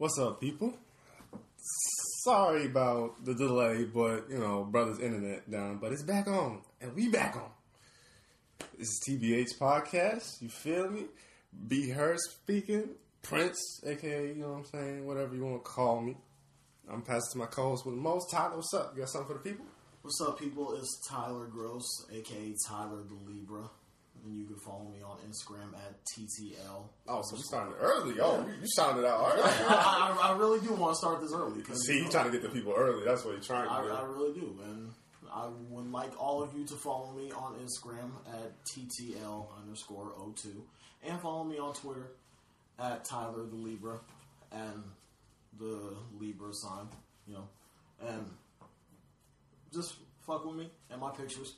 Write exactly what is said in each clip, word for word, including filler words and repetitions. What's up, people? Sorry about the delay, but, you know, brother's internet down, but it's back on, and we back on. This is T B H Podcast, you feel me? Be Her speaking, Prince, a k a, you know what I'm saying, whatever you want to call me. I'm passing to my co-host with the most. Tyler, what's up? You got something for the people? What's up, people? It's Tyler Gross, a k a. Tyler the Libra. And you can follow me on Instagram at T T L. Oh, so you started early. Yeah. Oh, you sounded out early. I, I, I really do want to start this early. See, you're know, trying to get the people early. That's what you're trying to do. I really do, man. I would like all of you to follow me on Instagram at T T L underscore O two. And follow me on Twitter at Tyler the Libra and the Libra sign, you know. And just fuck with me and my pictures.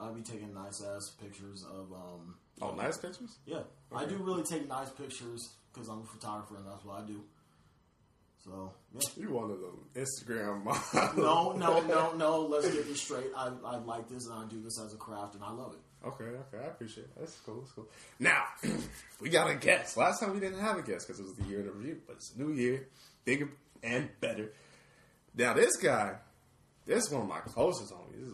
I'll be taking nice ass pictures of um. Oh, you know, nice pictures? Yeah, okay. I do really take nice pictures because I'm a photographer and that's what I do. So yeah. You one of them Instagram models? No, no, no, no. Let's get this straight. I I like this and I do this as a craft and I love it. Okay, okay, I appreciate it. That's cool. That's cool. Now we got a guest. Last time we didn't have a guest because it was the year in review, but it's a new year, bigger and better. Now this guy, this is one of my closest homies. This is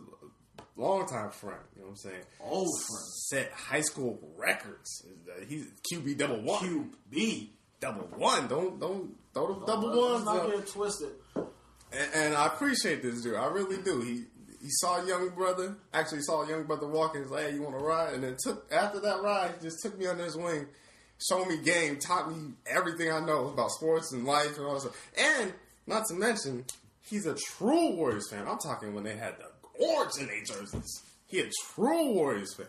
long time friend, you know what I'm saying? Old friend. Set high school records. He's Q B double one. Q B double one. Don't don't throw the double ones. Let's not get twisted. And, and I appreciate this dude. I really do. He he saw a young brother. Actually, saw a young brother walking. He's like, "Hey, you want to ride?" And then took after that ride, he just took me under his wing, showed me game, taught me everything I know about sports and life and all that stuff. And not to mention, he's a true Warriors fan. I'm talking when they had the Orange in their jerseys. He a true Warriors fan.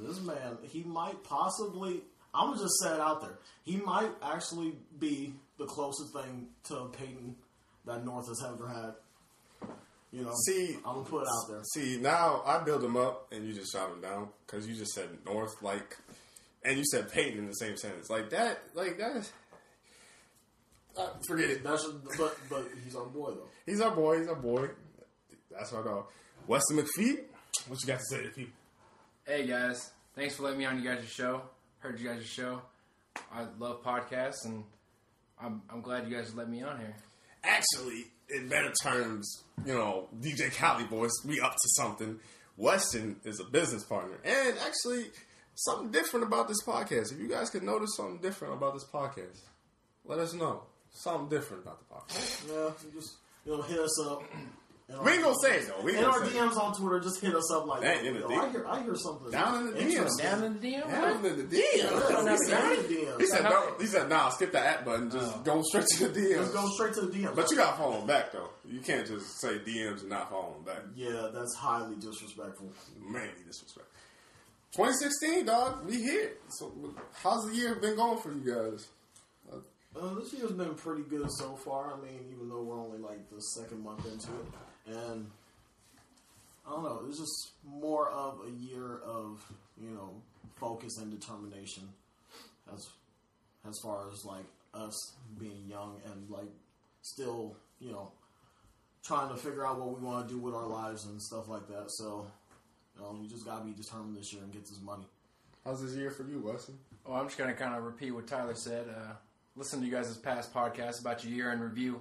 This man, he might possibly, I'm going to just say it out there, he might actually be the closest thing to Peyton that North has ever had. You know, see, I'm going to put it out there. See, now I build him up and you just shot him down because you just said North, like, and you said Peyton in the same sentence. Like that, like that is... Uh, forget it. That's, but, but he's our boy, though. He's our boy. He's our boy. That's our dog. Weston McPhee, what you got to say to people? Hey guys, thanks for letting me on you guys' show. Heard you guys' show. I love podcasts, and I'm, I'm glad you guys let me on here. Actually, in better terms, you know, D J Cali Boys, we up to something. Weston is a business partner, and actually, something different about this podcast. If you guys could notice something different about this podcast, let us know. Something different about the podcast. Yeah, you just, you know, hit us up. We ain't gonna say it though. We in our D Ms on Twitter, just hit us up like that. Yo, I, hear, I hear something. Down in the D Ms. Down in the D Ms. Down in the D Ms. He said, no, he said, nah, skip the at button. Just uh, go straight to the D Ms. Just go straight to the D Ms. But you gotta follow them back though. You can't just say D Ms and not follow them back. Yeah, that's highly disrespectful. Mainly disrespectful. twenty sixteen, dog. We here. So, how's the year been going for you guys? Uh, this year's been pretty good so far. I mean, even though we're only like the second month into it. And I don't know, it's just more of a year of, you know, focus and determination as as far as like us being young and like still, you know, trying to figure out what we want to do with our lives and stuff like that. So, you know, you just got to be determined this year and get this money. How's this year for you, Weston? Oh, I'm just going to kind of repeat what Tyler said. Uh, listen to you guys' past podcasts about your year in review.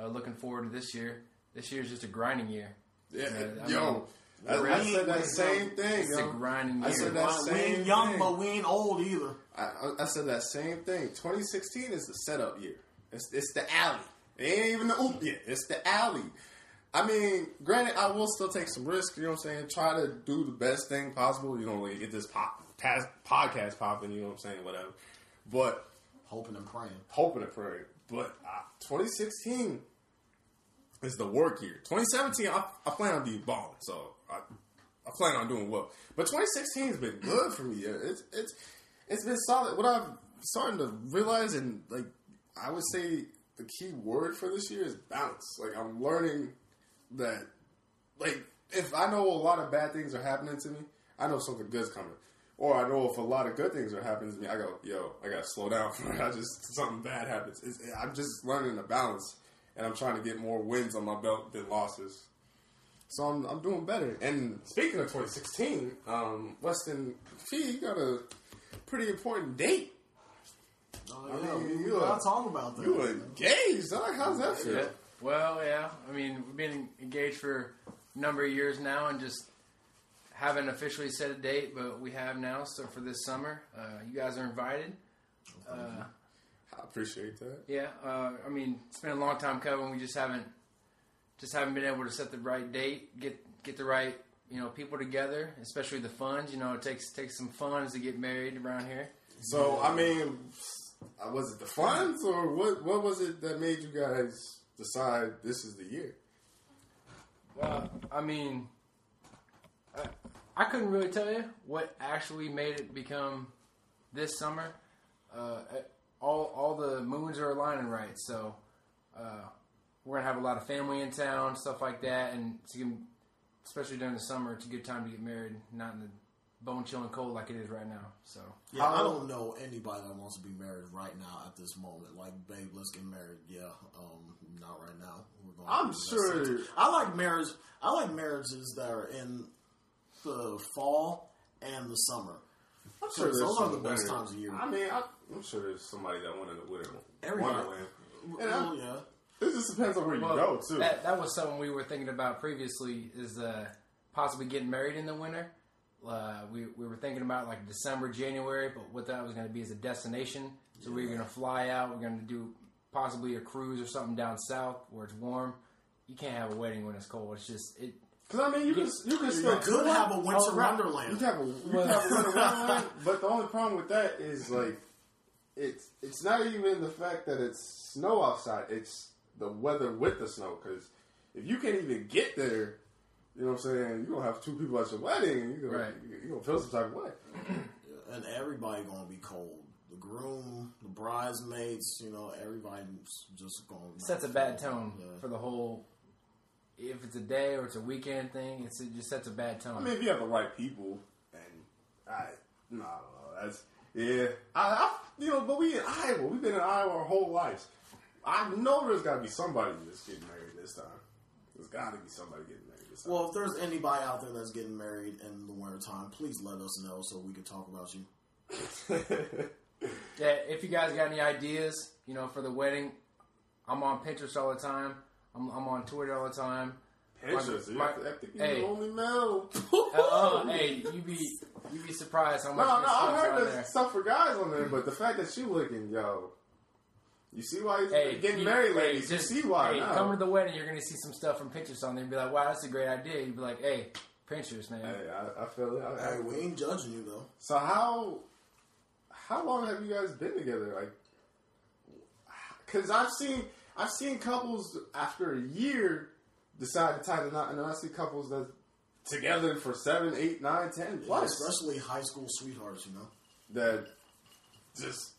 Uh, looking forward to this year. This year's just a grinding year. Yeah, uh, yo, I, mean, I, I said that same thing. It's yo. a grinding year. I said that same thing. We ain't young, thing. but we ain't old either. I, I, I said that same thing. twenty sixteen is the setup year. It's it's the alley. It ain't even the oop yet. It's the alley. I mean, granted, I will still take some risks. You know what I'm saying? Try to do the best thing possible. You know, like get this pop, past, podcast popping. You know what I'm saying? Whatever. But hoping and praying. Hoping and praying. But uh, twenty sixteen. It's the work year. twenty seventeen, I, I plan on being balling, so I, I plan on doing well. But twenty sixteen has been good for me. It's it's it's been solid. What I'm starting to realize, and like I would say, the key word for this year is balance. Like I'm learning that, like if I know a lot of bad things are happening to me, I know something good's coming. Or I know if a lot of good things are happening to me, I go, yo, I gotta slow down for it. I just something bad happens. It's, I'm just learning the balance. And I'm trying to get more wins on my belt than losses. So I'm I'm doing better. And speaking of twenty sixteen, um, Weston McPhee got a pretty important date. Oh, I yeah, mean, we were not talking about that. You were engaged, dog. How's that feel? Yeah. Well, yeah. I mean, we've been engaged for a number of years now and just haven't officially set a date, but we have now. So for this summer, uh, you guys are invited. Oh, uh, I appreciate that. Yeah. Uh, I mean, it's been a long time coming. We just haven't just haven't been able to set the right date, get get the right you know people together, especially the funds. You know, it takes takes some funds to get married around here. So, I mean, was it the funds or what, what was it that made you guys decide this is the year? Well, I mean, I, I couldn't really tell you what actually made it become this summer. Uh, all all the moons are aligning right, so uh, we're going to have a lot of family in town, stuff like that, and it's gonna, especially during the summer, it's a good time to get married, not in the bone chilling cold like it is right now. So yeah, I don't know anybody that wants to be married right now at this moment. Like, babe, let's get married. Yeah, um, not right now. We're going I'm sure. Sentence. I like marriage. I like marriages that are in the fall and the summer. I'm sure, sure those are the best winter. times of year. I mean, I, I'm sure there's somebody that wanted the winter wonderland. Well, yeah, this just depends on where well, you go too. That, that was something we were thinking about previously. Is uh, possibly getting married in the winter. Uh, we we were thinking about like December, January, but what that was going to be is a destination. So yeah. we were going to fly out. We're going to do possibly a cruise or something down south where it's warm. You can't have a wedding when it's cold. It's just it. Because I mean, you, you can you can still could have a winter wonderland. You can have a, you can have a winter wonderland. But the only problem with that is like it's it's not even the fact that it's snow outside. It's the weather with the snow. Because if you can't even get there. You know what I'm saying? You're going to have two people at your wedding. You're going right. to feel some type of way. Yeah, and everybody going to be cold. The groom, the bridesmaids, you know, everybody's just going to... Sets a bad tone yeah. for the whole... If it's a day or it's a weekend thing, it's, it just sets a bad tone. I mean, if you have the right people, and I... No, I don't know. That's... Yeah. I, I, you know, but we in Iowa. We've been in Iowa our whole lives. I know there's got to be somebody that's getting married this time. There's got to be somebody getting married. Well, if there's anybody out there that's getting married in the wintertime, please let us know so we can talk about you. Yeah, if you guys got any ideas, you know, for the wedding, I'm on Pinterest all the time. I'm, I'm on Twitter all the time. Pinterest? My, my, you have to, you hey, only know. uh, hey, you be you be surprised how much. No, no, I heard there's there. stuff for guys on there, but the fact that you looking, yo. You see why he's hey, getting you, married, ladies. Hey, just, you see why. Hey, no. Come to the wedding, you're going to see some stuff from Pinterest on there and be like, wow, that's a great idea. You'd be like, hey, Pinterest, man. Hey, I, I feel it. I, hey, I, we ain't judging you, though. So how how long have you guys been together? Like, because I've seen, I've seen couples after a year decide to tie the knot, and I see couples that together for seven, eight, nine, ten plus. Yeah, especially high school sweethearts, you know? That just...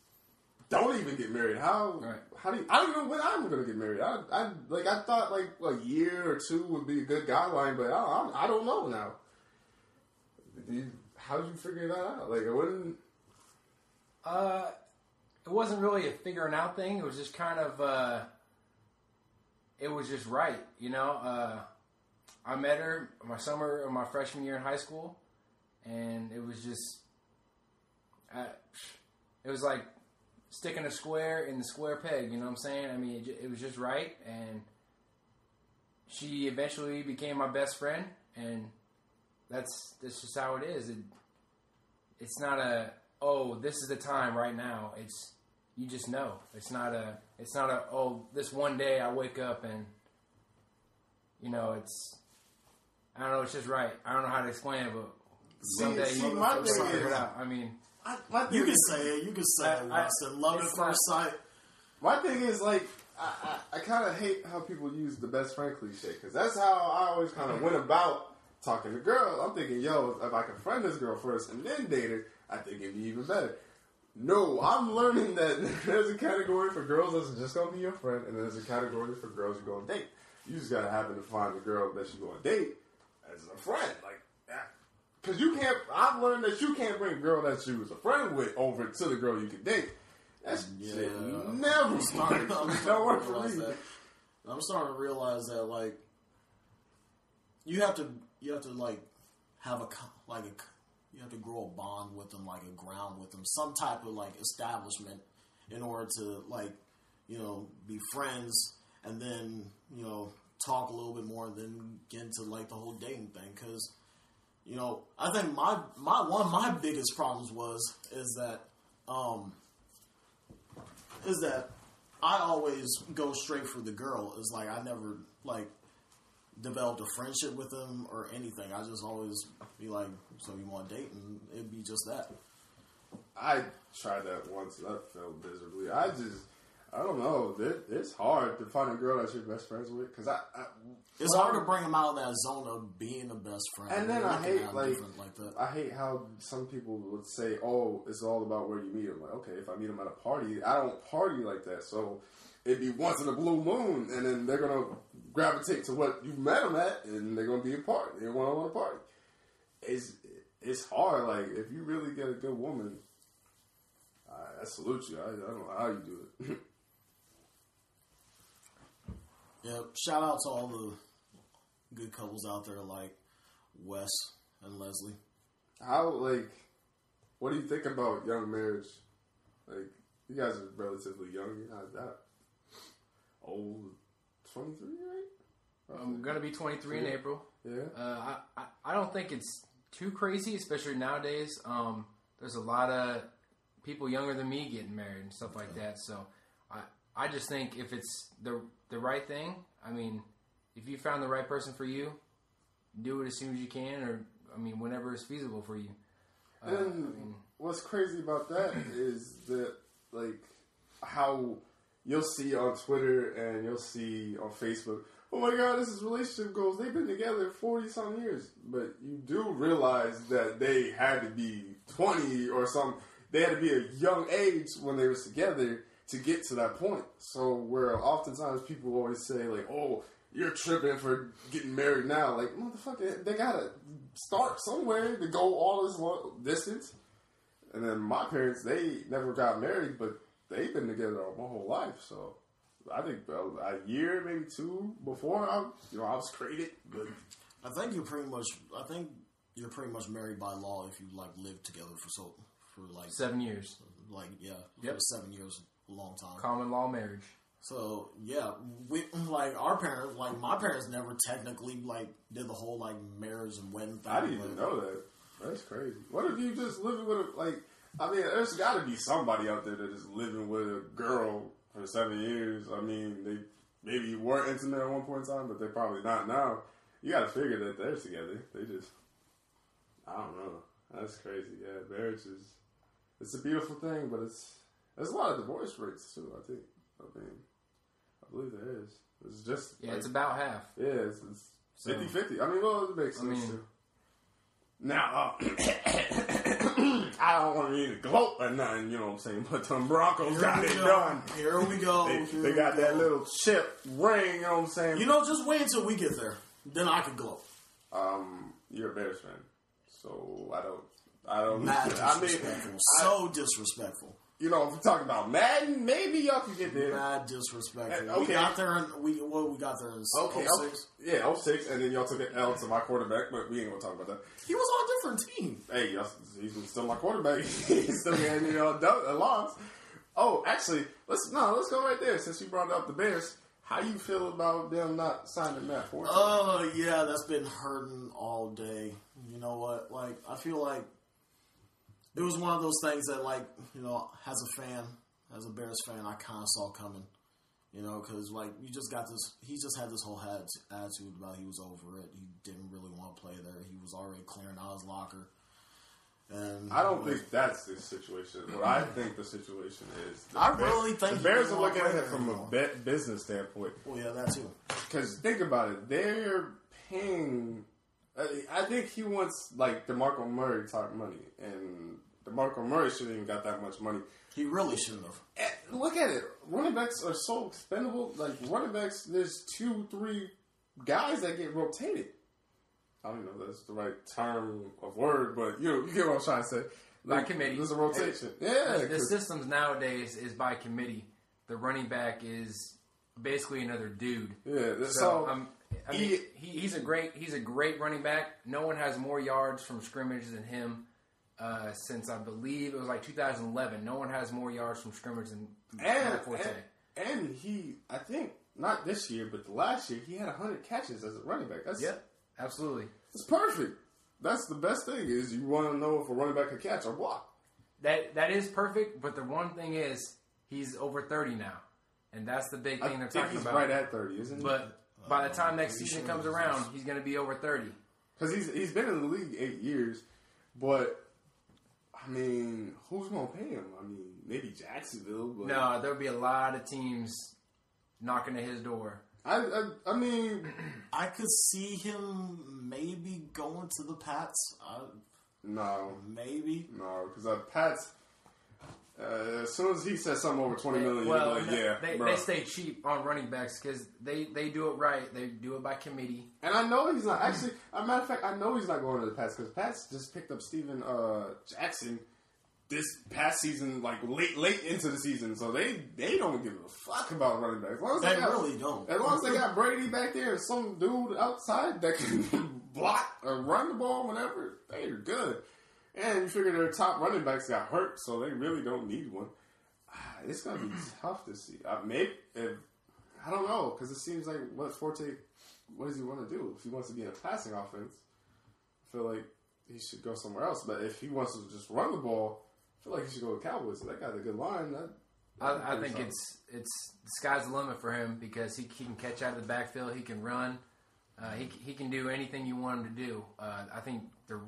Don't even get married. How? Right. How do you, I don't even know when I'm gonna get married. I, I like I thought like a year or two would be a good guideline, but I, I, I don't know now. Did you, how did you figure that out? Like, it wasn't. Uh, it wasn't really a figuring out thing. It was just kind of. Uh, it was just right, you know. Uh, I met her my summer, my freshman year in high school, and it was just. I, it was like. Sticking a square in the square peg, you know what I'm saying? I mean, it, it was just right, and she eventually became my best friend, and that's that's just how it is. It, it's not a oh, this is the time right now. It's you just know. It's not a it's not a oh, this one day I wake up and you know it's I don't know. It's just right. I don't know how to explain it, but see, someday see, you my thing figure is, it out. I mean. I, you can say it. You can say I, it. I, I love at first sight. My thing is like I, I, I kind of hate how people use the best friend cliche because that's how I always kind of went about talking to girls. I'm thinking, yo, if I can friend this girl first and then date her, I think it'd be even better. No, I'm learning that there's a category for girls that's just gonna be your friend, and there's a category for girls you're gonna date. You just gotta happen to find the girl that you're gonna date as a friend, like that. Because you can't, I've learned that you can't bring a girl that you was a friend with over to the girl you can date. That's yeah. shit never started. Don't work for me. That. I'm starting to realize that, like, you have to, you have to, like, have a, like, a, you have to grow a bond with them, like, a ground with them, some type of, like, establishment. in order to, like, you know, be friends and then, you know, talk a little bit more and then get into, like, the whole dating thing. Because, you know, I think my, my one of my biggest problems was is that um, is that I always go straight for the girl. It's like I never, like, developed a friendship with them or anything. I just always be like, so you want to date? And it'd be just that. I tried that once and I failed miserably. I just, I don't know. It's hard to find a girl that you're best friends with. Cause I, I it's hard to bring them out of that zone of being a best friend. And then I hate, like, like that. I hate how some people would say, oh, it's all about where you meet them. Like, okay, if I meet them at a party, I don't party like that. So it'd be once in a blue moon, and then they're going to gravitate to what you met them at, and they're going to be a party. They're going to want to party. It's, it's hard. Like, if you really get a good woman, I, I salute you. I, I don't know how you do it. Yeah, shout out to all the good couples out there like Wes and Leslie. How, like, what do you think about young marriage? Like, you guys are relatively young. You're not that old. twenty-three, right? Probably. I'm going to be twenty-three yeah. in April. Yeah. Uh, I, I don't think it's too crazy, especially nowadays. Um, there's a lot of people younger than me getting married and stuff like okay. that. So I I just think if it's the the right thing, I mean, if you found the right person for you, do it as soon as you can, or, I mean, whenever it's feasible for you. Uh, and I mean, what's crazy about that is that, like, how you'll see on Twitter and you'll see on Facebook, oh my God, this is relationship goals. They've been together forty-some years. But you do realize that they had to be twenty or something. They had to be a young age when they was together to get to that point. So where oftentimes people always say, like, oh, you're tripping for getting married now. Like, motherfucker, they got to start somewhere to go all this long distance. And then my parents, they never got married, but they've been together my whole life, so I think a year, maybe two before I, you know, I was created. But I think you're pretty much, I think you're pretty much married by law if you like lived together for so for like seven years, like yeah, yep, seven years, a long time. Common law marriage. So yeah, we like our parents, like my parents, never technically like did the whole like marriage and wedding thing. I didn't even know that. That's crazy. What if you just living with a, like? I mean, there's got to be somebody out there that is living with a girl for seven years. I mean, they maybe were intimate at one point in time, but they're probably not now. You got to figure that they're together. They just, I don't know. That's crazy. Yeah, marriage is, it's a beautiful thing, but it's, there's a lot of divorce rates too, I think. I mean, I believe there is. It's just, yeah, like, it's about half. Yeah, it's, it's so, fifty-fifty. I mean, well, it makes sense I mean, too. Now, uh, I don't want to be the gloat or nothing, you know what I'm saying? But the Broncos got it done. Here we go. They, Here they got go. that little chip ring, you know what I'm saying? You know, just wait until we get there. Then I can gloat. Um, you're a Bears fan, so I don't. I don't. Not disrespectful. I mean, so I, disrespectful. You know, if we're talking about Madden, maybe y'all can get there. Not disrespectful. Okay. We got there. In, we well, we got there in okay, oh six. Yeah, oh six, and then y'all took an L to my quarterback, but we ain't gonna talk about that. He was on a different team. Hey, y'all, he's still my quarterback. He's still getting y'all a loss. Oh, actually, let's no, let's go right there. Since you brought up the Bears, how you feel about them not signing Matt Forte? Oh uh, yeah, that's been hurting all day. You know what? Like, I feel like. It was one of those things that, like, you know, as a fan, as a Bears fan, I kind of saw coming, you know, because, like, you just got this, he just had this whole attitude about he was over it. He didn't really want to play there. He was already clearing out his locker. And I don't was, think that's the situation. What I think the situation is. The I Bears, really think the Bears are looking at it from anymore. a business standpoint. Well, yeah, that too. Because think about it. They're paying. I think he wants, like, DeMarco Murray type money, and DeMarco Murray shouldn't even got that much money. He really shouldn't have. And look at it. Running backs are so expendable. Like, running backs, there's two, three guys that get rotated. I don't know if that's the right term of word, but you know, you get what I'm trying to say. Like, by committee. There's a rotation. It, yeah. The, the systems nowadays is by committee. The running back is basically another dude. Yeah. So, so I'm... I mean, he, he, he's a great he's a great running back. No one has more yards from scrimmage than him uh, since I believe it was like two thousand eleven. No one has more yards from scrimmage than And, and, and he, I think, not this year, but last year, he had one hundred catches as a running back. That's, yeah, absolutely. It's perfect. That's the best thing is you want to know if a running back can catch or block. That That is perfect, but the one thing is he's over thirty now. And that's the big thing I they're talking about. I think he's right at thirty, isn't he? But uh, by the time next season comes around, he's going to be over thirty. Because he's, he's been in the league eight years, but... I mean, who's going to pay him? I mean, maybe Jacksonville. But no, there'll be a lot of teams knocking at his door. I I, I mean... I could see him maybe going to the Pats. I, no. Maybe. No, because the Pats, uh, as soon as he says something over twenty million dollars, well, you're like, yeah, they, bro. They stay cheap on running backs because they, they do it right. They do it by committee. And I know he's not. Actually, as a matter of fact, I know he's not going to the Pats because Pats just picked up Steven uh, Jackson this past season, like late late into the season. So they, they don't give a fuck about running backs. As long as they, they got, really don't. As long as they got Brady back there and some dude outside that can block or run the ball whenever, they're good. And you figure their top running backs got hurt, so they really don't need one. Ah, it's going to be tough to see. I, maybe, if, I don't know, because it seems like what Forte, what does he want to do? If he wants to be in a passing offense, I feel like he should go somewhere else. But if he wants to just run the ball, I feel like he should go with Cowboys. That guy's a good line. That, that I, I think something. it's it's the sky's the limit for him because he, he can catch out of the backfield. He can run. Uh, he he can do anything you want him to do. Uh, I think the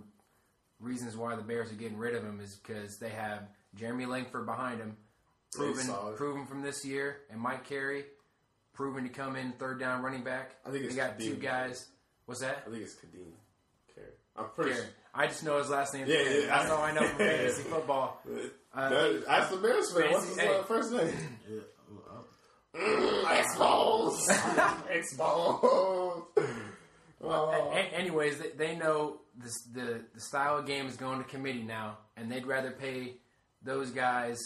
reasons why the Bears are getting rid of him is because they have Jeremy Langford behind him, proven proven from this year, and Mike Carey, proven to come in third down running back. I think it's they got Kadeem, two guys. What's that? I think it's Kadeem Carey. I'm pretty Carey. Sure. I just know his last name. Yeah, yeah. That's all I know from fantasy football. Uh, that, that's the Bears fan. What's his hey. first name? Yeah. Mm, Exposed. Exposed. Well, a- anyways, they, they know this, the the style of game is going to committee now, and they'd rather pay those guys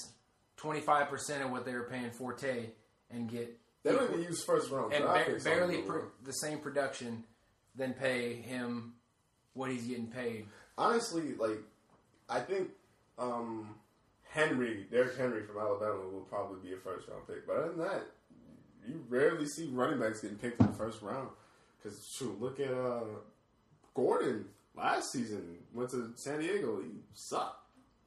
twenty-five percent of what they were paying Forte and get they don't even use first round and ba- barely pro- the same production than pay him what he's getting paid. Honestly, like I think um, Henry, Derrick Henry from Alabama will probably be a first round pick, but other than that, you rarely see running backs getting picked in the first round. Because, shoot, look at uh, Gordon last season. Went to San Diego. He sucked.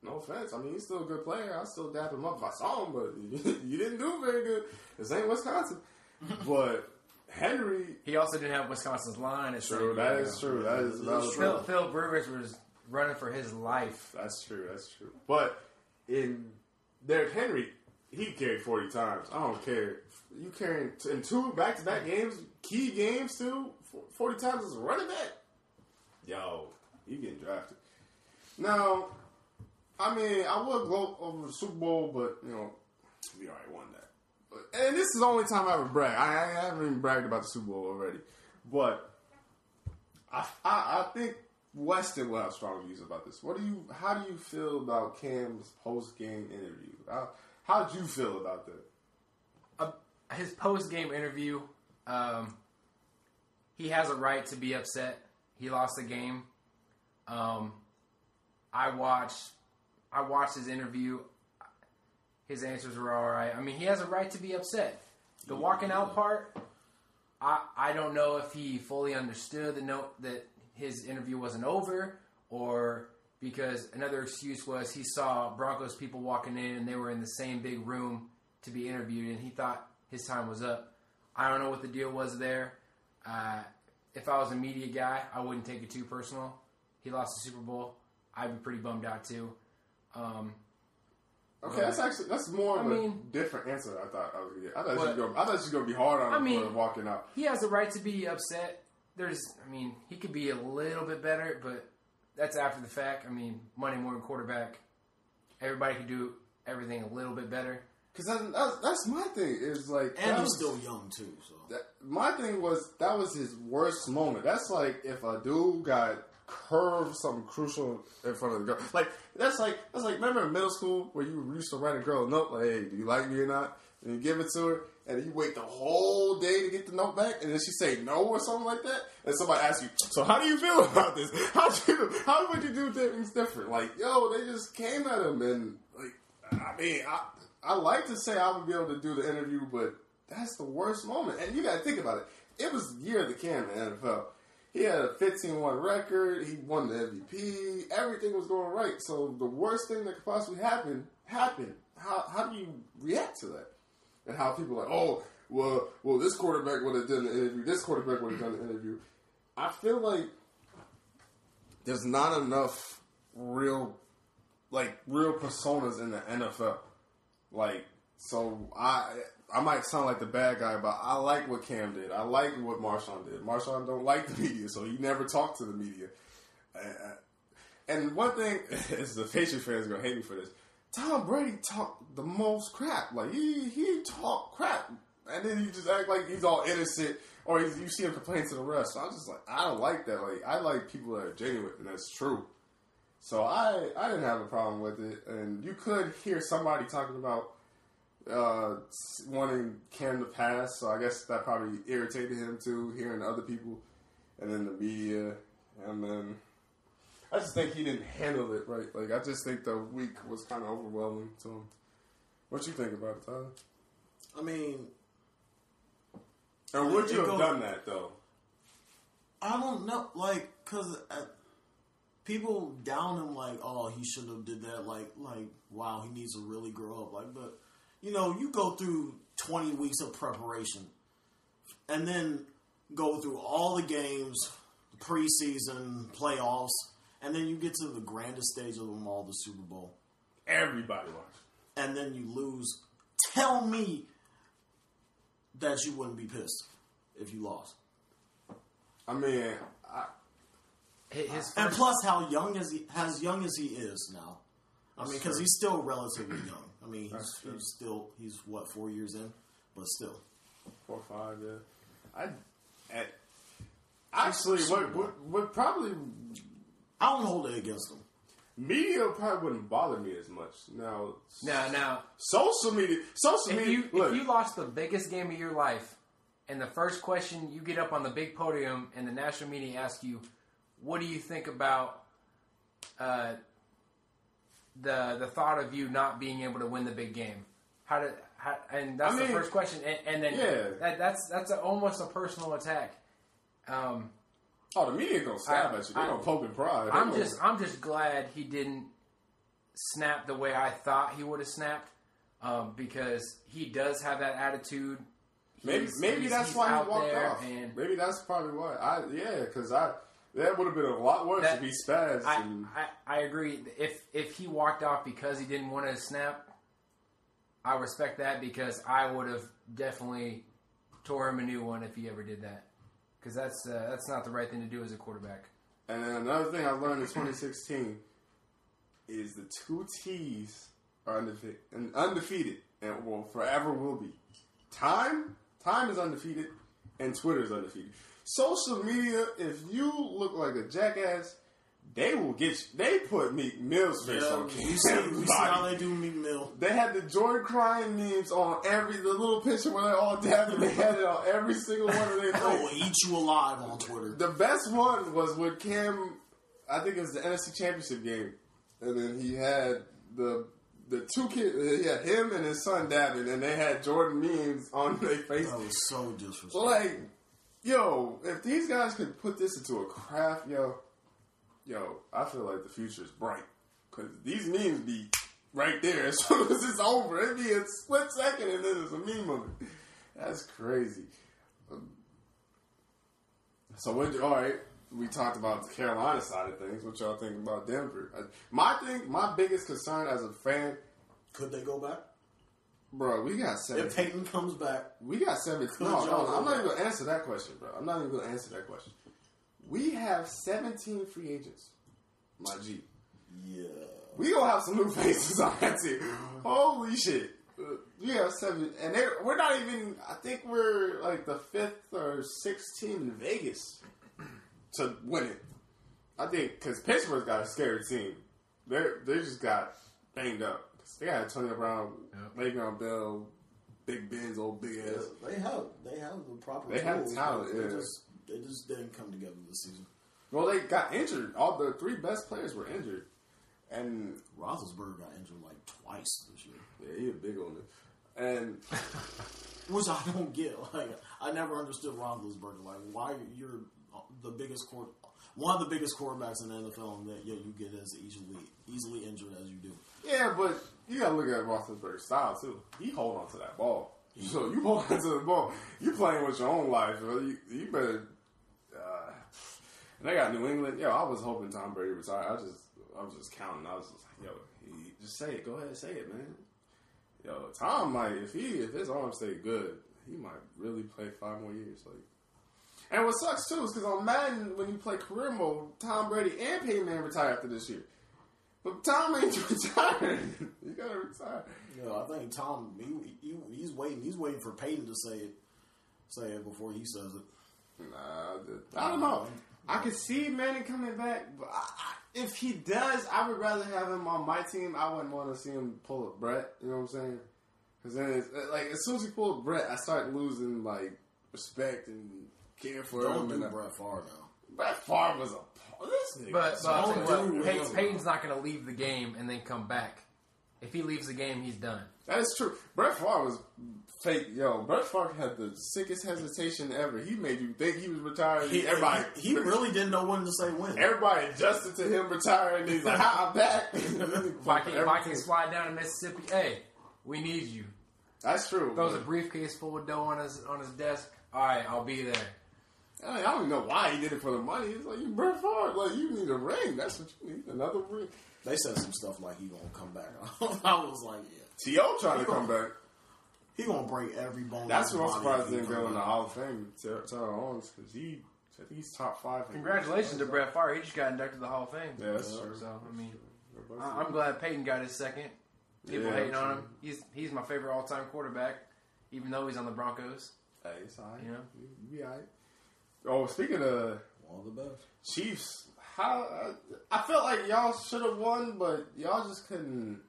No offense. I mean, he's still a good player. I'll still dap him up if I saw him, but you didn't do very good. This ain't Wisconsin. But Henry... He also didn't have Wisconsin's line. At true, that is true. That is valid. Phil, Phil Rivers was running for his life. That's true. That's true. But in Derrick Henry... He carried forty times. I don't care. You carrying t- in two back-to-back games, key games too, forty times as a running back? Yo, you getting drafted. Now, I mean, I would gloat over the Super Bowl, but, you know, we already won that. But, and this is the only time I ever brag. I, I haven't even bragged about the Super Bowl already. But I, I, I think Weston will have strong views about this. What do you? How do you feel about Cam's post-game interview? I, How did you feel about that? Uh, his post-game interview, um, he has a right to be upset. He lost the game. Um, I watched, I watched his interview. His answers were all right. I mean, he has a right to be upset. The walking out part, I I don't know if he fully understood the note that his interview wasn't over or. Because another excuse was he saw Broncos people walking in and they were in the same big room to be interviewed and he thought his time was up. I don't know what the deal was there. Uh, if I was a media guy, I wouldn't take it too personal. He lost the Super Bowl. I'd be pretty bummed out too. Um, okay, but, that's actually that's more of I a mean, different answer than I thought I was going to get. I thought you were going to be hard on I him mean, for walking out. He has the right to be upset. There's, I mean, he could be a little bit better, but... That's after the fact. I mean, Monday morning quarterback. Everybody can do everything a little bit better. Because that, that's, that's my thing. Is like, and he's still young, too. So that, my thing was, that was his worst moment. That's like if a dude got curved something crucial in front of the girl. Like, that's like, that's like remember in middle school where you used to write a girl a note, like, hey, do you like me or not? And you give it to her, and you wait the whole day to get the note back, and then she say no or something like that, and somebody asks you, so how do you feel about this? How do you, how would you do things different? Like, yo, they just came at him, and, like, I mean, I, I like to say I would be able to do the interview, but that's the worst moment. And you got to think about it. It was the year of the Cam in the N F L. He had a fifteen one record. He won the M V P. Everything was going right. So the worst thing that could possibly happen happened. How how do you react to that? And how people are like, oh, well, well, this quarterback would have done the interview. This quarterback would have done the interview. I feel like there's not enough real, like real personas in the N F L. Like, so I I might sound like the bad guy, but I like what Cam did. I like what Marshawn did. Marshawn don't like the media, so he never talked to the media. And one thing is, the Patriots fans are gonna hate me for this. Tom Brady talked the most crap. Like he he talked crap, and then you just act like he's all innocent, or he's, you see him complain to the refs. So I'm just like, I don't like that. Like I like people that are genuine, and that's true. So I I didn't have a problem with it, and you could hear somebody talking about uh, wanting Cam to pass. So I guess that probably irritated him too, hearing other people, and then the media, and then. I just think he didn't handle it right. Like, I just think the week was kind of overwhelming to him. What you think about it, Tyler? I mean... Or would you have done that, though? I don't know. Like, because people down him like, oh, he shouldn't have did that. Like, like, wow, he needs to really grow up. Like, but, you know, you go through twenty weeks of preparation and then go through all the games, preseason, playoffs, and then you get to the grandest stage of them all, the Super Bowl. Everybody watched. And then you lose. Tell me that you wouldn't be pissed if you lost. I mean, I, his and plus, how young is he? As young as he is now, I mean, because he's still relatively young. I mean, he's, he's still he's what four years in, but still four or five. Yeah, I at, actually what, what what probably. I don't hold it against them. Media probably wouldn't bother me as much. Now, now, now social media, social if media. You, look. If you lost the biggest game of your life, and the first question you get up on the big podium and the national media asks you, "What do you think about uh, the the thought of you not being able to win the big game?" How did? How, and that's I mean, the first question, and, and then yeah. that, that's that's a, almost a personal attack. Um. Oh, the media gonna stab I, at you. They're I, gonna poke and prod. They're I'm just, gonna... I'm just glad he didn't snap the way I thought he would have snapped, um, because he does have that attitude. He's, maybe, maybe he's, that's he's why he walked off. And maybe that's probably why. I, yeah, because I that would have been a lot worse that, if he spazzed. I, and... I, I agree. If if he walked off because he didn't want to snap, I respect that because I would have definitely tore him a new one if he ever did that. Because that's uh, that's not the right thing to do as a quarterback. And then another thing I learned in twenty sixteen is the two T's are undefe- and undefeated and will forever will be. Time, time is undefeated, and Twitter is undefeated. Social media, if you look like a jackass, they will get you. They put Meek Mill's face yeah, on Cam. We see, we see how they do Meek Mill. They had the Jordan crying memes on every, the little picture where they're all dabbing. They had it on every single one of their things. I will eat you alive on Twitter. The best one was when Cam, I think it was the N F C Championship game. And then he had the the two kids, he had him and his son dabbing. And they had Jordan memes on their faces. That was so disrespectful. Like, yo, if these guys could put this into a craft, yo. Yo, I feel like the future is bright. Because these memes be right there as soon as it's over. It'd be a split second and then there's a meme of it. That's crazy. Um, so, when, all right, we talked about the Carolina side of things. What y'all think about Denver? I, my thing, my biggest concern as a fan... Could they go back? Bro, we got seven. If Peyton comes back... We got seven. No, no, I'm not even going to answer that question, bro. I'm not even going to answer that question. We have seventeen free agents, my G. Yeah. We gonna have some new faces on that team. Holy shit. We have seven, and they, we're not even, I think we're like the fifth or sixth team in Vegas to win it. I think, because Pittsburgh's got a scary team. They they just got banged up. They got Antonio Brown, yeah. Le'Veon Bell, Big Ben's old big ass. Yeah, they have, they have the proper They tools, have talent, yeah. Just, they just didn't come together this season. Well, they got injured. All the three best players were injured. And Roethlisberger got injured like twice this year. Yeah, he was big on it. And which I don't get. Like, I never understood Roethlisberger. Like, why you're the biggest court, one of the biggest quarterbacks in the N F L, and that yeah, you get as easily easily injured as you do. Yeah, but you gotta look at Roethlisberger's style too. He hold on to that ball. So you hold on to the ball. You playing with your own life. You, you better. Uh, and they got New England. Yo, I was hoping Tom Brady retired. I just, I was just counting. I was just like, yo, he, just say it. Go ahead, say it, man. Yo, Tom might, if he, if his arm stay good, he might really play five more years. Like, and what sucks too is because on Madden, when you play career mode, Tom Brady and Peyton Manning retire after this year. But Tom ain't retiring. You gotta retire. Yo, I think Tom, he, he, he's waiting. He's waiting for Peyton to say it, say it before he says it. Nah, I don't know. I could see Manning coming back, but I, if he does, I would rather have him on my team. I wouldn't want to see him pull up Brett. You know what I'm saying? Because then, it's, like, as soon as he pulled up Brett, I start losing like respect and care for don't him. Don't do and Brett Favre now. Brett Favre was a this nigga. But, but so Peyton's, Peyton's not going to leave the game and then come back. If he leaves the game, he's done. That is true. Brett Favre was fake. Yo, Brett Favre had the sickest hesitation ever. He made you think he was retiring. He, everybody, he, he really didn't know when to say when. Everybody adjusted to him retiring. He's like, "Hi, I'm back." If I can, if I can slide down to Mississippi, hey, we need you. That's true. Throws man. a briefcase full of dough on his on his desk. All right, I'll be there. I don't even know why he did it for the money. It's like, you Brett Favre, like, you need a ring. That's what you need, another ring. They said some stuff like, he gonna come back. I was like, yeah. T O trying he to gonna, come back. He gonna break every bone. That's what I'm surprised he didn't go in the Hall of Fame, Tyler Owens, because he, I think he's top five. Congratulations to Brett Favre. He just got inducted to the Hall of Fame. Yeah, that's true. So, I mean, I'm glad Peyton got his second. People yeah, hating on him. He's he's my favorite all-time quarterback, even though he's on the Broncos. Hey, it's all right. You know? You be all right. Oh, speaking of one of the best Chiefs, how uh, I felt like y'all should have won, but y'all just couldn't.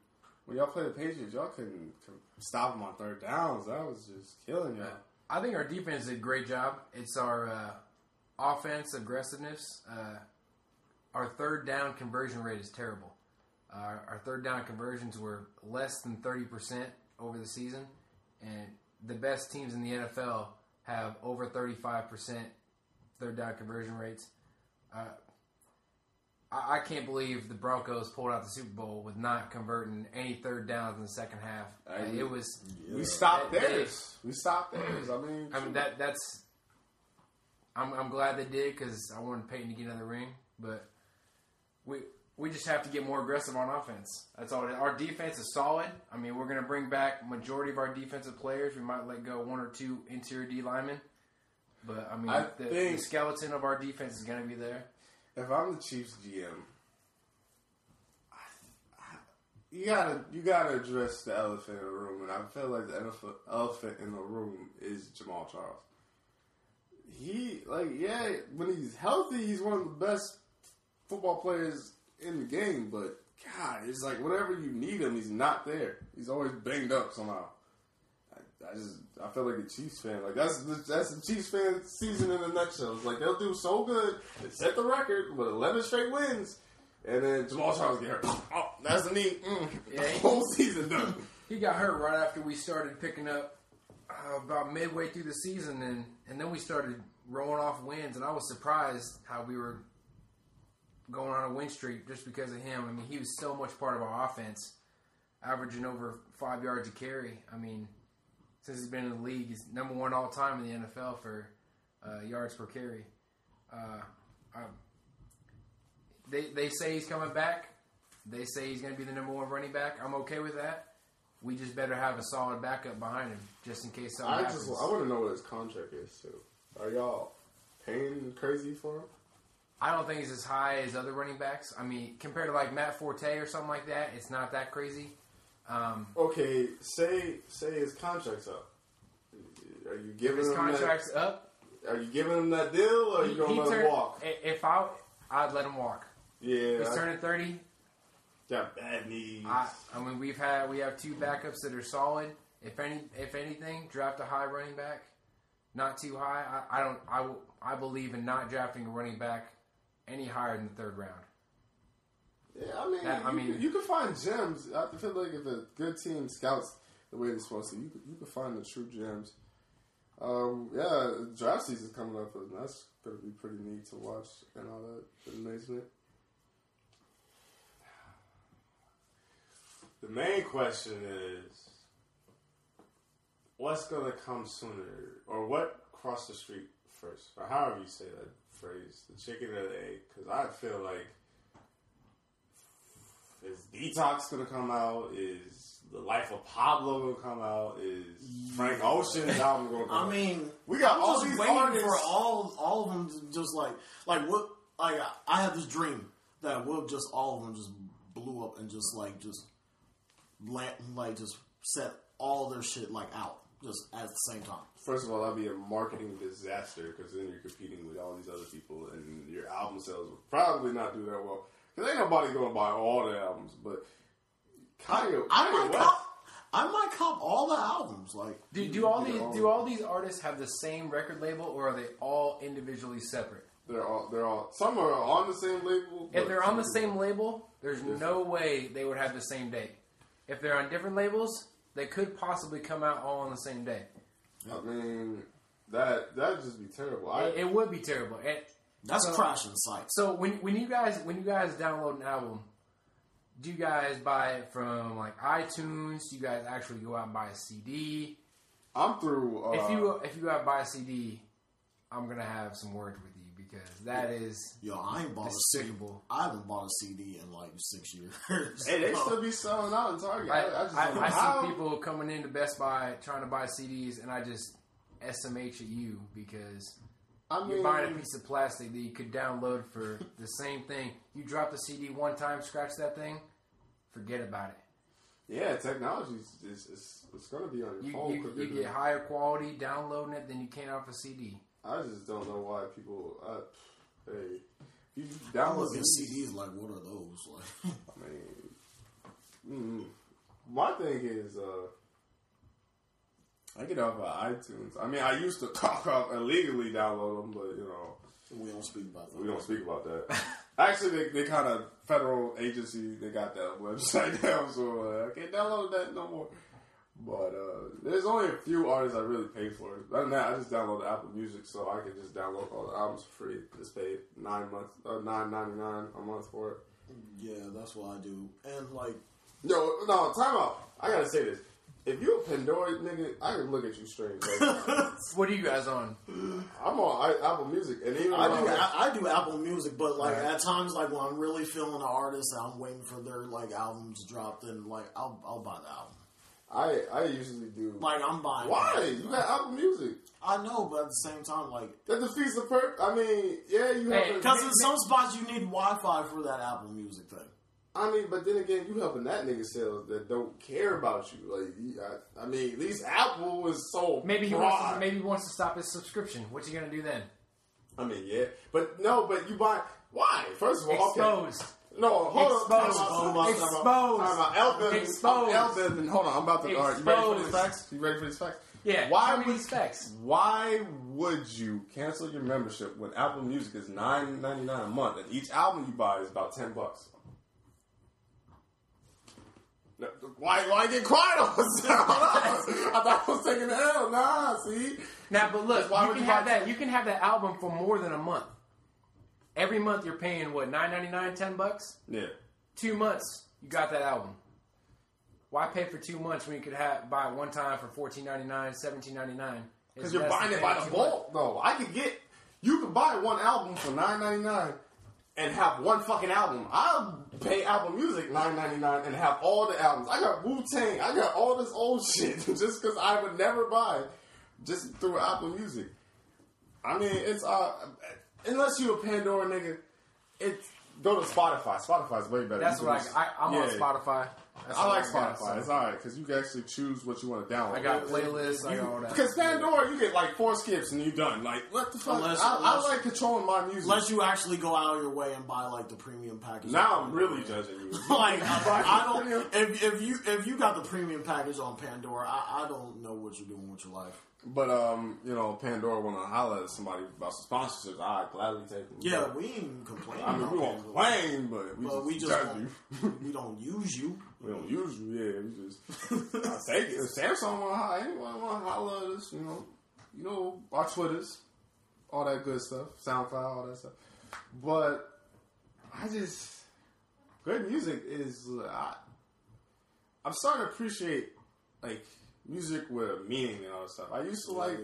When y'all played the Patriots, y'all couldn't stop them on third downs. That was just killing y'all. I think our defense did a great job. It's our uh, offense aggressiveness. Uh, our third down conversion rate is terrible. Uh, our third down conversions were less than thirty percent over the season, and the best teams in the N F L have over thirty-five percent. Third down conversion rates. Uh, I, I can't believe the Broncos pulled out the Super Bowl with not converting any third downs in the second half. I mean, it was yeah. we stopped that, theirs. They, we stopped theirs. I mean, I mean that that's. I'm I'm glad they did because I wanted Peyton to get another ring, but we we just have to get more aggressive on offense. That's all. Our defense is solid. I mean, we're going to bring back majority of our defensive players. We might let go one or two interior D linemen. But, I mean, I the, think the skeleton of our defense is going to be there. If I'm the Chiefs G M, I, I, you gotta you gotta address the elephant in the room. And I feel like the N F L elephant in the room is Jamal Charles. He, like, yeah, when he's healthy, he's one of the best football players in the game. But, God, it's like whenever you need him, he's not there. He's always banged up somehow. I just, I feel like a Chiefs fan. Like, that's the, that's the Chiefs fan season in a nutshell. It's like, they'll do so good. They set the record with eleven straight wins. And then Jamal Charles get hurt. Oh, that's the knee. Mm. Yeah, the whole season done. He got hurt right after we started picking up uh, about midway through the season. And, and then we started rolling off wins. And I was surprised how we were going on a win streak just because of him. I mean, he was so much part of our offense, averaging over five yards a carry. I mean... Since he's been in the league, he's number one all time in the N F L for uh, yards per carry. Uh, um, they they say he's coming back. They say he's going to be the number one running back. I'm okay with that. We just better have a solid backup behind him just in case something I happens. Just, I want to know what his contract is too. Are y'all paying crazy for him? I don't think he's as high as other running backs. I mean, compared to like Matt Forte or something like that, it's not that crazy. Um, okay, say say his contract's up. Are you giving his him contract's that, up? Are you giving him that deal, or he, are you gonna let turned, him walk? If I, I'd let him walk. Yeah, he's I, turning thirty. Got bad knees. I, I mean, we've had we have two backups that are solid. If any, if anything, draft a high running back, not too high. I, I don't. I I believe in not drafting a running back any higher than the third round. Yeah, I mean, that, I you, mean you can find gems. I feel like if a good team scouts the way they're supposed to, you can, you can find the true gems. Um, yeah, draft season coming up, and that's going to be pretty neat to watch and all that amazement. The main question is, what's going to come sooner? Or what crossed the street first? Or however you say that phrase, the chicken or the egg? Because I feel like, is Detox going to come out? Is The Life of Pablo going to come out? Is Frank Ocean's album going to come out? I mean, we got I'm all just these waiting artists. For all, all of them to just like, like what, like I have this dream that what just all of them just blew up and just like, just, like just set all their shit like out just at the same time. First of all, that'd be a marketing disaster because then you're competing with all these other people and your album sales will probably not do that well. Because ain't nobody going to buy all the albums, but Kanye, I Kanye might West. Cop, I might cop all the albums. Like, do, do all these all do all these artists have the same record label, or are they all individually separate? They're all they're all. Some are on the same label. If they're on the same label, there's different. No way they would have the same day. If they're on different labels, they could possibly come out all on the same day. I mean, that that'd just be terrible. I, it, it would be terrible. It, That's so, crashing site. So when when you guys when you guys download an album, do you guys buy it from like iTunes? Do you guys actually go out and buy a C D? I'm through. Uh, if you if you go out and buy a C D, I'm gonna have some words with you because that yeah. is yo. I ain't bought despicable. a C D. I haven't bought a C D in like six years. Hey, they still be selling out in Target. I, I, I, just, I, I, I see people coming into Best Buy trying to buy C Ds, and I just S M H at you because. I mean, you're buying a piece of plastic that you could download for the same thing. You drop the C D one time, scratch that thing, forget about it. Yeah, technology is it's, it's going to be on your you, phone. You, you get higher quality downloading it than you can off a C D. I just don't know why people. I, hey, you download C Ds like what are those? Like, I mean, my thing is. Uh, I get off of iTunes. I mean, I used to talk off illegally download them, but, you know. We don't speak about that. We don't speak about that. Actually, they, they kind of, federal agency, they got that website down, so uh, I can't download that no more. But uh, there's only a few artists I really pay for. Other than that, I just download Apple Music, so I can just download all the albums for free. Just paid nine months, uh, nine ninety-nine a month for it. Yeah, that's what I do. And, like... Yo, no, time out. I gotta say this. If you a Pandora nigga, I can look at you strange. What are you guys on? I'm on I, Apple Music, and even I do, like, I, I do Apple Music, but like right. at times, like when I'm really feeling the artist, and I'm waiting for their like albums dropped, and like I'll I'll buy the album. I I usually do. Like I'm buying. Why music. You got Apple Music? I know, but at the same time, like that defeats the purpose. I mean, yeah, you have because hey, in some spots you need Wi-Fi for that Apple Music thing. I mean, but then again, you helping that nigga sales that don't care about you. Like, he, I, I mean, at least Apple was so maybe he wants to, maybe he wants to stop his subscription. What you gonna do then? I mean, yeah, but no, but you buy why? First of all, exposed. Okay. No, hold exposed. on, exposed, exposed, I'm about, exposed. And hold on, I'm about to. All right, you ready for these facts? You ready for these facts? Yeah. Why would these facts? Why would you cancel your membership when Apple Music is nine ninety nine a month and each album you buy is about ten bucks? Why, why get quiet on us? I thought I was taking the L. Nah, see? Now, but look, why you, would can you, have that, you can have that album for more than a month. Every month you're paying, what, nine ninety-nine, ten bucks? Yeah. Two months, you got that album. Why pay for two months when you could have buy it one time for fourteen ninety-nine, seventeen ninety-nine? Because you're buying it by the bulk, though. I could get... You could buy one album for nine ninety-nine. And have one fucking album. I'll pay Apple Music nine ninety-nine and have all the albums. I got Wu-Tang. I got all this old shit just because I would never buy just through Apple Music. I mean, it's uh, unless you a Pandora nigga, it's go to Spotify. Spotify's way better. That's what I, I I'm yeah. on Spotify. That's I like Spotify. Spotify. It's alright because you can actually choose what you want to download. I got playlists. I got all that. Because Pandora, you get like four skips and you're done. Like what the fuck? Unless, I, unless, I like controlling my music. Unless you actually go out of your way and buy like the premium package. Now I'm really judging you. Like I, I don't. If, if you if you got the premium package on Pandora, I, I don't know what you're doing with your life. But, um, you know, Pandora want to holler at somebody about sponsorships. I gladly take them. Yeah, but, we ain't complain. I mean, we won't complain, but we well, just, we just don't, you. We don't use you. We don't use you, yeah. We just, I take it. If Samsung want to holler, anyone want to holler at us, you know. You know, our Twitters, all that good stuff, SoundCloud, all that stuff. But I just, good music is, I, I'm starting to appreciate, like, music with meaning and all that stuff. I used to yeah, like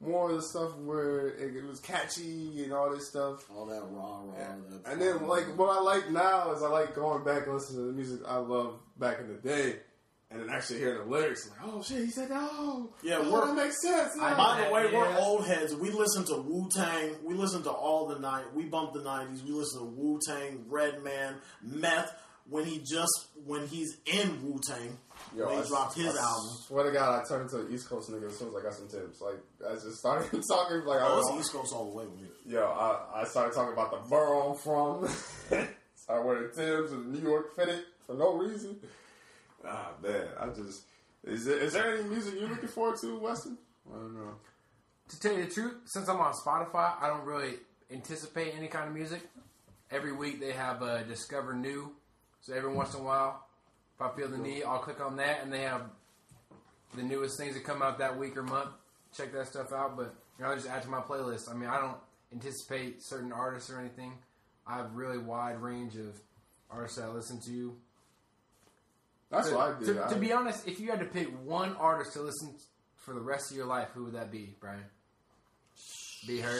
more of the stuff where it, it was catchy and all this stuff. All that rah rah. And, and then, like, what I like now is I like going back and listening to the music I loved back in the day, and then actually hearing the lyrics. Like, oh shit, he said that. Oh, yeah, oh, that makes sense. No. I, by the way, yeah. We're old heads. We listen to Wu-Tang. We listen to all the night. We bump the nineties. We listen to Wu-Tang, Redman, Meth. When he just when he's in Wu-Tang. Yo, when he I, dropped his I album. Swear to God, I turned into an East Coast nigga as soon as I got some tips. Like, I just started talking. Like, oh, I was on East Coast all the way with you. Yo, I, I started talking about the borough I'm from. Started wearing Timbs and New York fitted for no reason. Ah, man. I just. Is there, is there any music you're looking forward to, Weston? I don't know. To tell you the truth, since I'm on Spotify, I don't really anticipate any kind of music. Every week they have uh, Discover New. So every once in a while, if I feel the need, I'll click on that, and they have the newest things that come out that week or month. Check that stuff out, but you know, I'll just add to my playlist. I mean, I don't anticipate certain artists or anything. I have a really wide range of artists that I listen to. That's so, what I do. To, to be honest, if you had to pick one artist to listen to for the rest of your life, who would that be, Brian? Be her?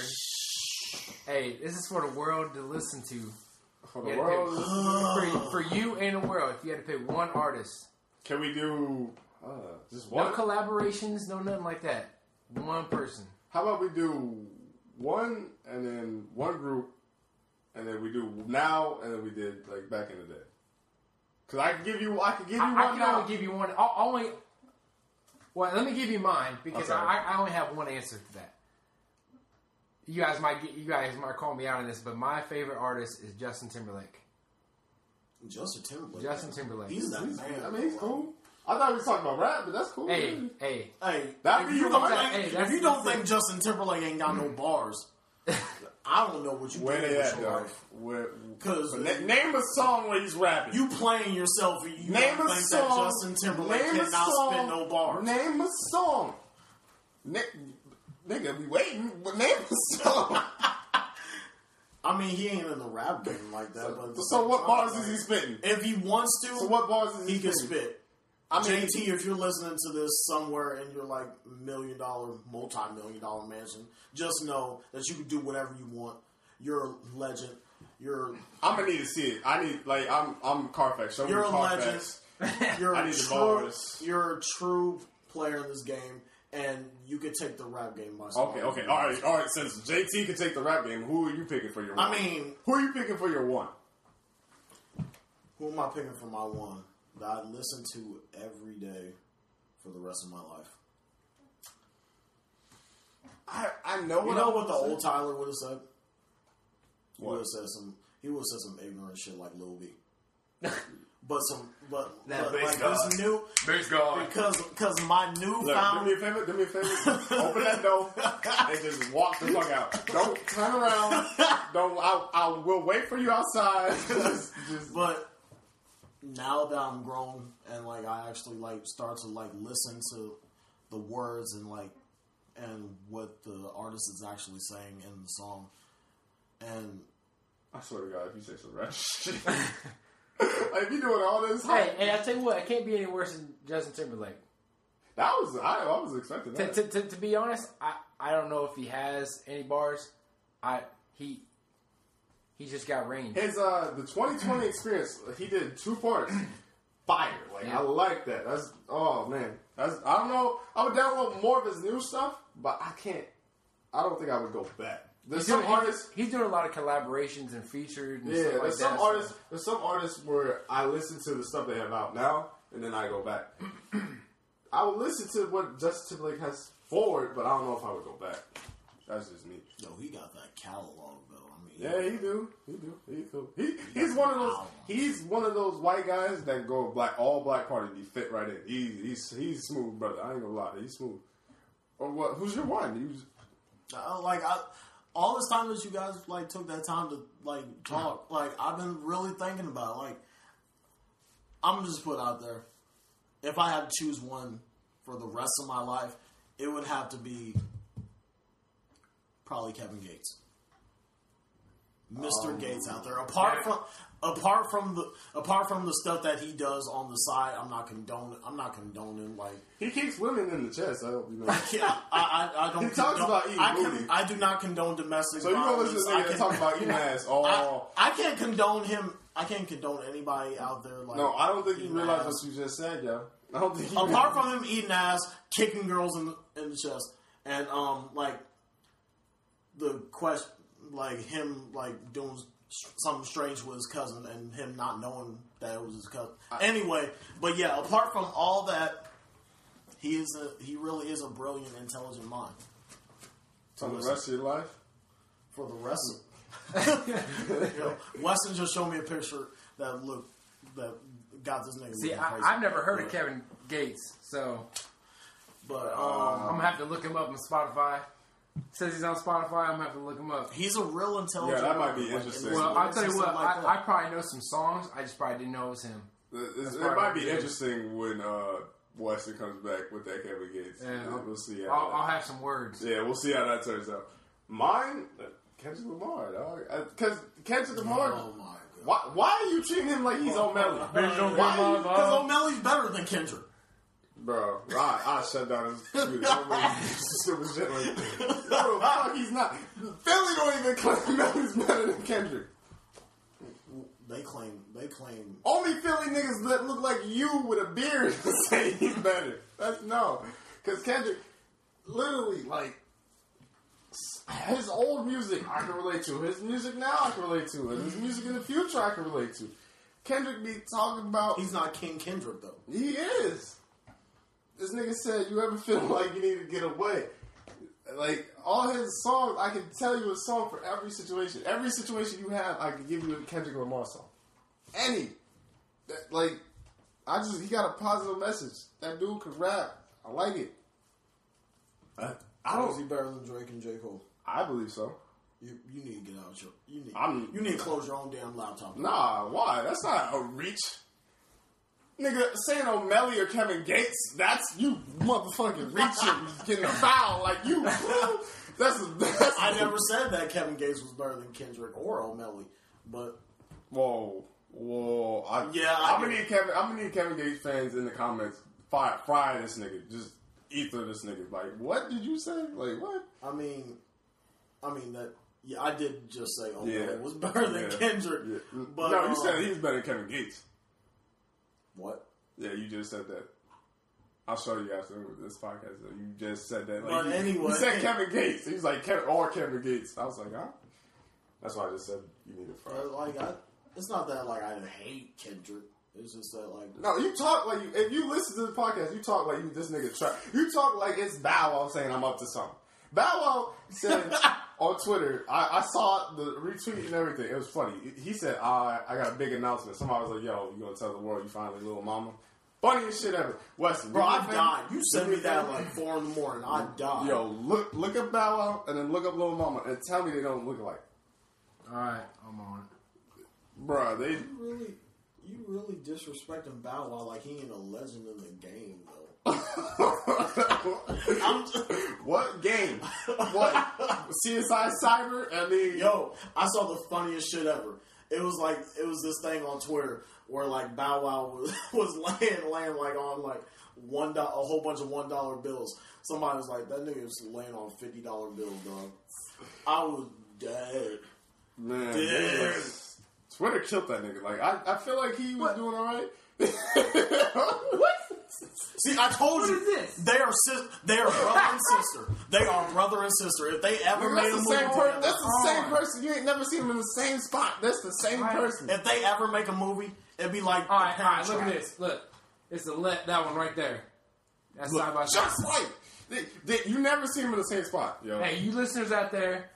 Hey, this is for the world to listen to. For the you world, pick, for, for you and the world, if you had to pick one artist, can we do uh, just one? No collaborations, no nothing like that. One person. How about we do one, and then one group, and then we do now, and then we did like back in the day. Because I can give you, I can give you I, one. I can now. only give you one. I'll, only. Well, let me give you mine because okay. I, I only have one answer to that. You guys might get, you guys might call me out on this, but my favorite artist is Justin Timberlake. Justin Timberlake. Justin Timberlake. He's that man. I mean, he's cool. I thought we were talking about rap, but that's cool. Hey, man. hey, hey. That'd be you don't think, hey, if you don't think Justin Timberlake ain't got no bars, I don't know what you where they at, dog. Because name a song where he's rapping. You playing yourself. You name don't a think song. That Justin Timberlake name cannot song, spit no bars. Name a song. Nick. Nigga, we waiting. What name is song? I mean, he ain't in the rap game like that. So, but so what bars is he spitting? If he wants to, so what bars is he, he can spit. I mean, J T, if you're listening to this somewhere and you're like million dollar, multi-million dollar mansion, just know that you can do whatever you want. You're a legend. You're. I'm gonna need to see it. I need like I'm. I'm Carfax. Show you're me a Carfax. Legend. You're I need true, the bars. You're a true player in this game. And you could take the rap game myself. Okay, okay. All right, all right. Since J T can take the rap game, who are you picking for your one? I mean... Who are you picking for your one? Who am I picking for my one that I listen to every day for the rest of my life? I I know what... You know what the old Tyler would have said? He would have said some... He would have said some ignorant shit like Lil B. But some, but, that but like God. This new, because because my new Look, found. Do me a favor, do me a favor. Open that door and just walk the fuck out. Don't turn around. Don't. I, I will wait for you outside. just, just. But now that I'm grown and like I actually like start to like listen to the words and like and what the artist is actually saying in the song, and I swear to God, if you say some rap shit. Like, you doing all this? Hey, hey, I tell you what, it can't be any worse than Justin Timberlake. That was I, I was expecting that. To, to, to, to be honest, I, I don't know if he has any bars. I he he just got range. His uh the twenty twenty experience, he did two parts, fire. Like yeah. I like that. That's oh man. That's I don't know. I would download more of his new stuff, but I can't. I don't think I would go back. There's he's some doing, artists he's doing a lot of collaborations and featured and yeah, stuff like there's some that. Artists, there's some artists where I listen to the stuff they have out now and then I go back. I would listen to what Justin Timberlake has forward, but I don't know if I would go back. That's just me. Yo, he got that catalog though. I mean, yeah, he do. He do. He cool. He he's one of those he's one of those white guys that go black all black party, he fit right in. He he's he's smooth, brother. I ain't gonna lie, he's smooth. Or what? Who's your one? You just... uh, like I, all this time that you guys like took that time to like talk, yeah. like I've been really thinking about it. Like I'm gonna just put out there, if I had to choose one for the rest of my life, it would have to be probably Kevin Gates, Mister Um, Gates out there. Apart yeah. from apart from the apart from the stuff that he does on the side, I'm not condoning. I'm not condoning. Like he kicks women in the chest. I hope you know. I, I, I don't. He condone, talks about eating I, can, I do not condone domestic. So you don't listen to niggas talk about eating ass. Oh, I, I can't condone him. I can't condone anybody out there. Like no, I don't think you realize ass. What you just said, yo. I don't think. Apart from him eating ass, kicking girls in the, in the chest, and um, like the question. Like him, like doing something strange with his cousin, and him not knowing that it was his cousin. I, anyway, but yeah, apart from all that, he is a, he really is a brilliant, intelligent mind. For the rest of your life, for the rest of you know, Weston just showed me a picture that looked that got this nigga. See, I, I've never heard but, of Kevin Gates, so but um, um, I'm gonna have to look him up on Spotify. Says he's on Spotify. I'm going to have to look him up. He's a real intelligent. Yeah, that might be interesting. Well, I'll tell you what. Like I, I probably know some songs. I just probably didn't know it was him. It might be interesting when uh, Weston comes back with that Kevin Gates. Yeah. We'll see. How I'll, that, I'll have some words. Yeah, we'll see how that turns out. Mine, Kendrick Lamar, dog. Because Kendrick Lamar. Oh my God. Why, why are you treating him like he's oh, Omelly? Because Omelly's better than Kendrick. Bro, I, I shut down his computer. Stupid shit like that. No, fuck, he's not. Philly don't even claim Melly's better than Kendrick. They claim, they claim. Only Philly niggas that look like you with a beard say he's better. That's no. Because Kendrick, literally, like, his old music I can relate to. His music now I can relate to. And his music in the future I can relate to. Kendrick be talking about. He's not King Kendrick, though. He is. This nigga said, you ever feel like you need to get away? Like, all his songs, I can tell you a song for every situation. Every situation you have, I can give you a Kendrick Lamar song. Any. That, like, I just, he got a positive message. That dude could rap. I like it. I, I don't. Is he better than Drake and J. Cole? I believe so. You, you need to get out your, you need, I'm, you need to close your own damn laptop. Nah, why? That's not a reach. Nigga, saying Omelly or Kevin Gates, that's you motherfucking reaching, getting a foul like you. That's, a, that's I never said that Kevin Gates was better than Kendrick or Omelly, but whoa, whoa, I, yeah. I'm gonna need Kevin. I'm gonna need Kevin Gates fans in the comments. Fire, fry this nigga. Just ether this nigga. Like, what did you say? Like, what? I mean, I mean that. Yeah, I did just say Omelly yeah. was better than yeah. Kendrick. Yeah. But no, you um, said he was better than Kevin Gates. What? Yeah, you just said that. I'll show you after this podcast. You just said that. Like, but anyway. You said Kevin Gates. He was like, Kevin, or Kevin Gates. I was like, huh? That's why I just said you need to fry. Like, I, it's not that, like, I hate Kendrick. It's just that, like... No, you talk like... You, if you listen to the podcast, you talk like you this nigga trash. You talk like it's Bow Wow saying I'm up to something. Bow Wow said on Twitter, I, I saw the retweet and everything. It was funny. He said, uh, I got a big announcement. Somebody was like, yo, you gonna tell the world you finally Lil Mama? Funniest shit ever. Weston. Bro, I died. You sent me that at like four in the morning. I died. Yo, look look up Bow Wow and then look up Lil Mama and tell me they don't look alike. Alright, I'm on it. Bro, they... You really, you really disrespecting Bow Wow like he ain't a legend in the game, though. I'm just, what game? What C S I Cyber? I mean, yo, I saw the funniest shit ever. It was like it was this thing on Twitter where like Bow Wow was, was laying laying like on like one do- a whole bunch of one dollar bills. Somebody was like, that nigga was laying on fifty dollar bills, dog. I was dead, man. Dead. Was, Twitter killed that nigga. Like I, I feel like he was what? doing all right. What? See, I told what you. What is this? They are, sis- they are brother and sister. They are brother and sister. If they ever Dude, made a movie together. That's the oh. same person. You ain't never seen them in the same spot. That's the same right. person. If they ever make a movie, it'd be like... All right, all right, look at this. Look. It's the let that one right there. That's look, side by side. Just like... They, they, you never seen them in the same spot. Yo. Hey, you listeners out there,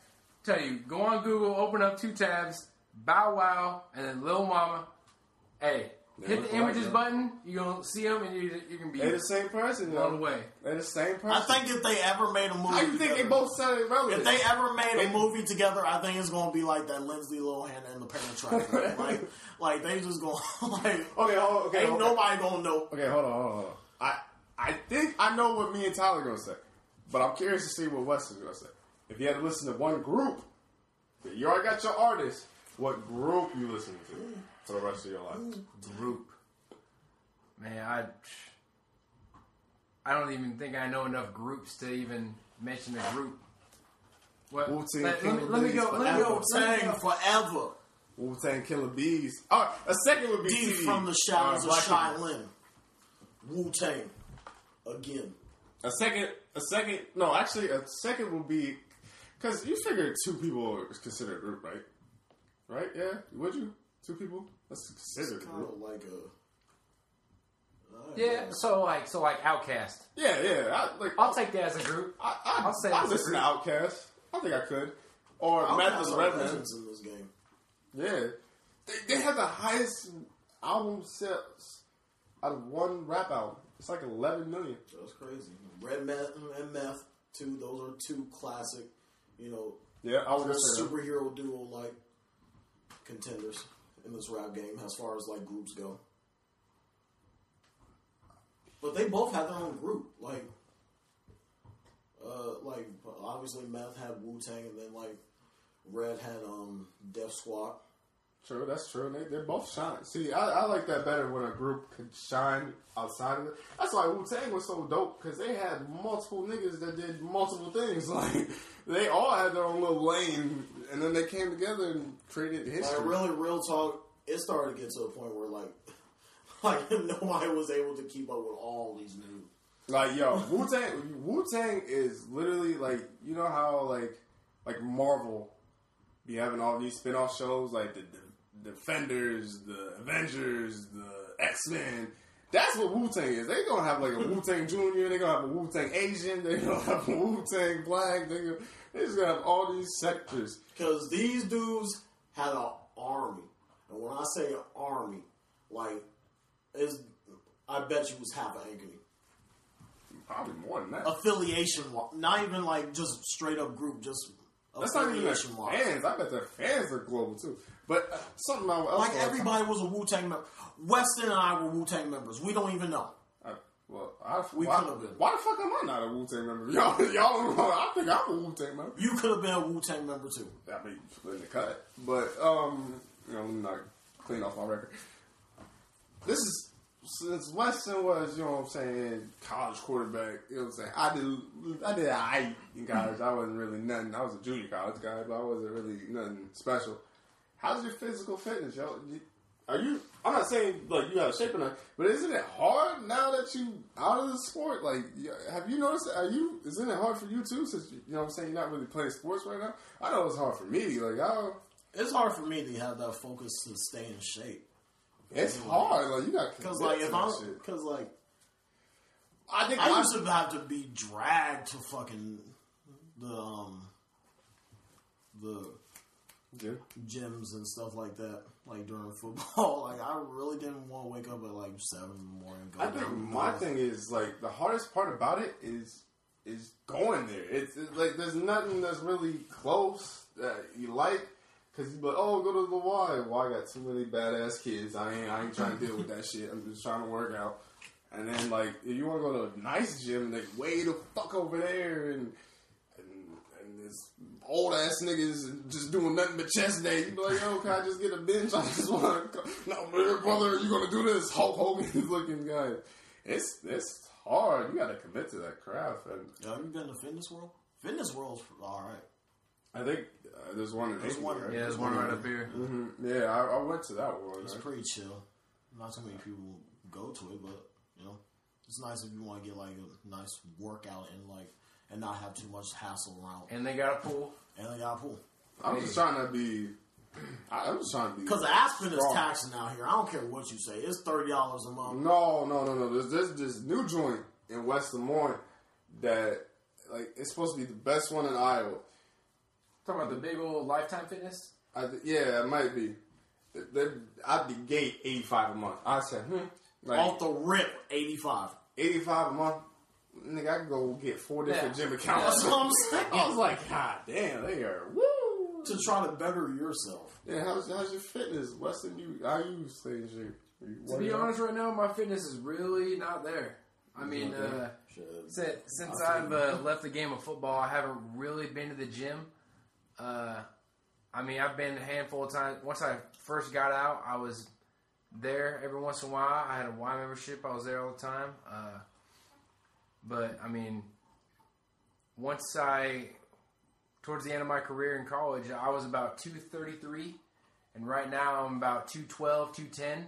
tell you, go on Google, open up two tabs, Bow Wow, and then Lil Mama. Hey... They Hit the images like button. You're going to see them, and you're, you're going to be... They're the same person, though. All the way. They're the same person. I think if they ever made a movie I together, think they both sound irrelevant. If they ever made a movie together, I think it's going to be like that Lindsay Lohan and the Parent Trap. Right? like, like, they just going to... Like, okay, hold on. Okay, ain't hold nobody going to know. Okay, hold on, hold on. I, I think I know what me and Tyler are going to say, but I'm curious to see what Weston's going to say. If you had to listen to one group, you already got your artist, what group you listening to? Mm. For the rest of your life. Group. Man, I... I don't even think I know enough groups to even mention a group. What? Wu-Tang let, Killer let, let Bees me go, let me go. Wu-Tang forever. Wu-Tang Killer Bees. Alright, a second would be Deep T V. From the Shadows uh, of Shaolin. Wu-Tang. Again. A second... A second... No, actually, a second would be... Because you figure two people are considered a group, right? Right? Yeah? Would you? Two people? That's considered kind of like a yeah. Know. So like, so like, Outkast. Yeah, yeah. I, like, I'll take that as a group. I, I, I'll say. I listen to Outkast. I think I could. Or Mathis Redmond in this game. Yeah, they, they have the highest album sales out of one rap album. It's like eleven million. That's crazy. Redmond and Meth, two. Those are two classic. You know. Yeah, I was superhero duo like contenders in this rap game, as far as like groups go, but they both had their own group. Like, uh, like obviously, Meth had Wu-Tang, and then like Red had um Def Squad. True, that's true. They they both shine. See, I, I like that better when a group can shine outside of it. That's why Wu-Tang was so dope, because they had multiple niggas that did multiple things. Like, they all had their own little lane, and then they came together and created history. Like, really, real talk, it started to get to a point where, like, like nobody was able to keep up with all these new... Like, yo, Wu-Tang, Wu-Tang is literally, like, you know how, like, like Marvel be having all these spin-off shows, like the Defenders, the Avengers, the X-Men. That's what Wu-Tang is. They're going to have like a Wu-Tang Junior. They're going to have a Wu-Tang Asian. They're going to have a Wu-Tang Black. They're just going to have all these sectors. Because these dudes had an army. And when I say an army, like, it's, I bet you was half a Hankini. Probably more than that. Affiliation. Not even like just straight up group. Just that's not even like fans. I bet their fans are global too. But uh, something else. Like, everybody was a Wu-Tang member. Weston and I were Wu-Tang members. We don't even know. I, well, I, we well, could have been. Why the fuck am I not a Wu-Tang member? Y'all, y'all. I think I'm a Wu-Tang member. You could have been a Wu-Tang member too. I mean, in the cut. But um, you know, let me not clean off my record. This is since Weston was, you know what I'm saying, college quarterback. You know what I'm saying. I did, I did I in college. I wasn't really nothing. I was a junior college guy, but I wasn't really nothing special. How's your physical fitness, yo? Are you? I'm not saying like you out of shape or not, but isn't it hard now that you out of the sport? Like, have you noticed? Are you? Isn't it hard for you too? Since you, you know what I'm saying, you're not really playing sports right now. I know it's hard for me. Like, I it's hard for me to have that focus to stay in shape. It's like, hard. Like, you got because like if I'm because like I think I used to have to be dragged to fucking the um, the. Yeah. Gyms and stuff like that, like during football. Like, I really didn't want to wake up at like seven in the morning. Go I think my off. Thing is like the hardest part about it is is going there. It's, it's like there's nothing that's really close that you like because but oh go to the Y. Well, I got too many badass kids. I ain't I ain't trying to deal with that shit. I'm just trying to work out. And then like if you want to go to a nice gym, like way the fuck over there and. Old ass niggas just doing nothing but chest day. You be like, yo, can I just get a bench? I just want to. No, brother, you gonna do this? Hulk Hogan looking guy. It's it's hard. You gotta commit to that craft. And have you been to Fitness World? Fitness World's all right. I think uh, there's one. In there's one. Right? Yeah, there's one right up here. Mm-hmm. Yeah, I, I went to that world. It's right? Pretty chill. Not too many people go to it, but you know, it's nice if you want to get like a nice workout and like. And not have too much hassle around. And they got a pool. And they got a pool. I'm just trying to be... I'm just trying to be... Because Aspen strong. Is taxing out here. I don't care what you say. It's thirty dollars a month. No, no, no, no. There's, there's this new joint in West Des Moines that... Like, it's supposed to be the best one in Iowa. Talking about the big old Lifetime Fitness? I th- yeah, it might be. I'd be gate eighty-five a month. I said, hmm. Like, off the rip, eighty-five. eighty-five a month? Nigga, I can go get four different yeah. gym accounts. That's what I'm saying. I was like, God damn, they are, woo. To try to better yourself. Yeah, how's, how's your fitness? Weston, you, how you staying shape? To be honest, right now, my fitness is really not there. I mean, uh, since, since I've uh, left the game of football, I haven't really been to the gym. Uh, I mean, I've been a handful of times. Once I first got out, I was there every once in a while. I had a Y membership. I was there all the time. Uh, but, I mean, once I, towards the end of my career in college, I was about two thirty-three. And right now I'm about two twelve, two ten.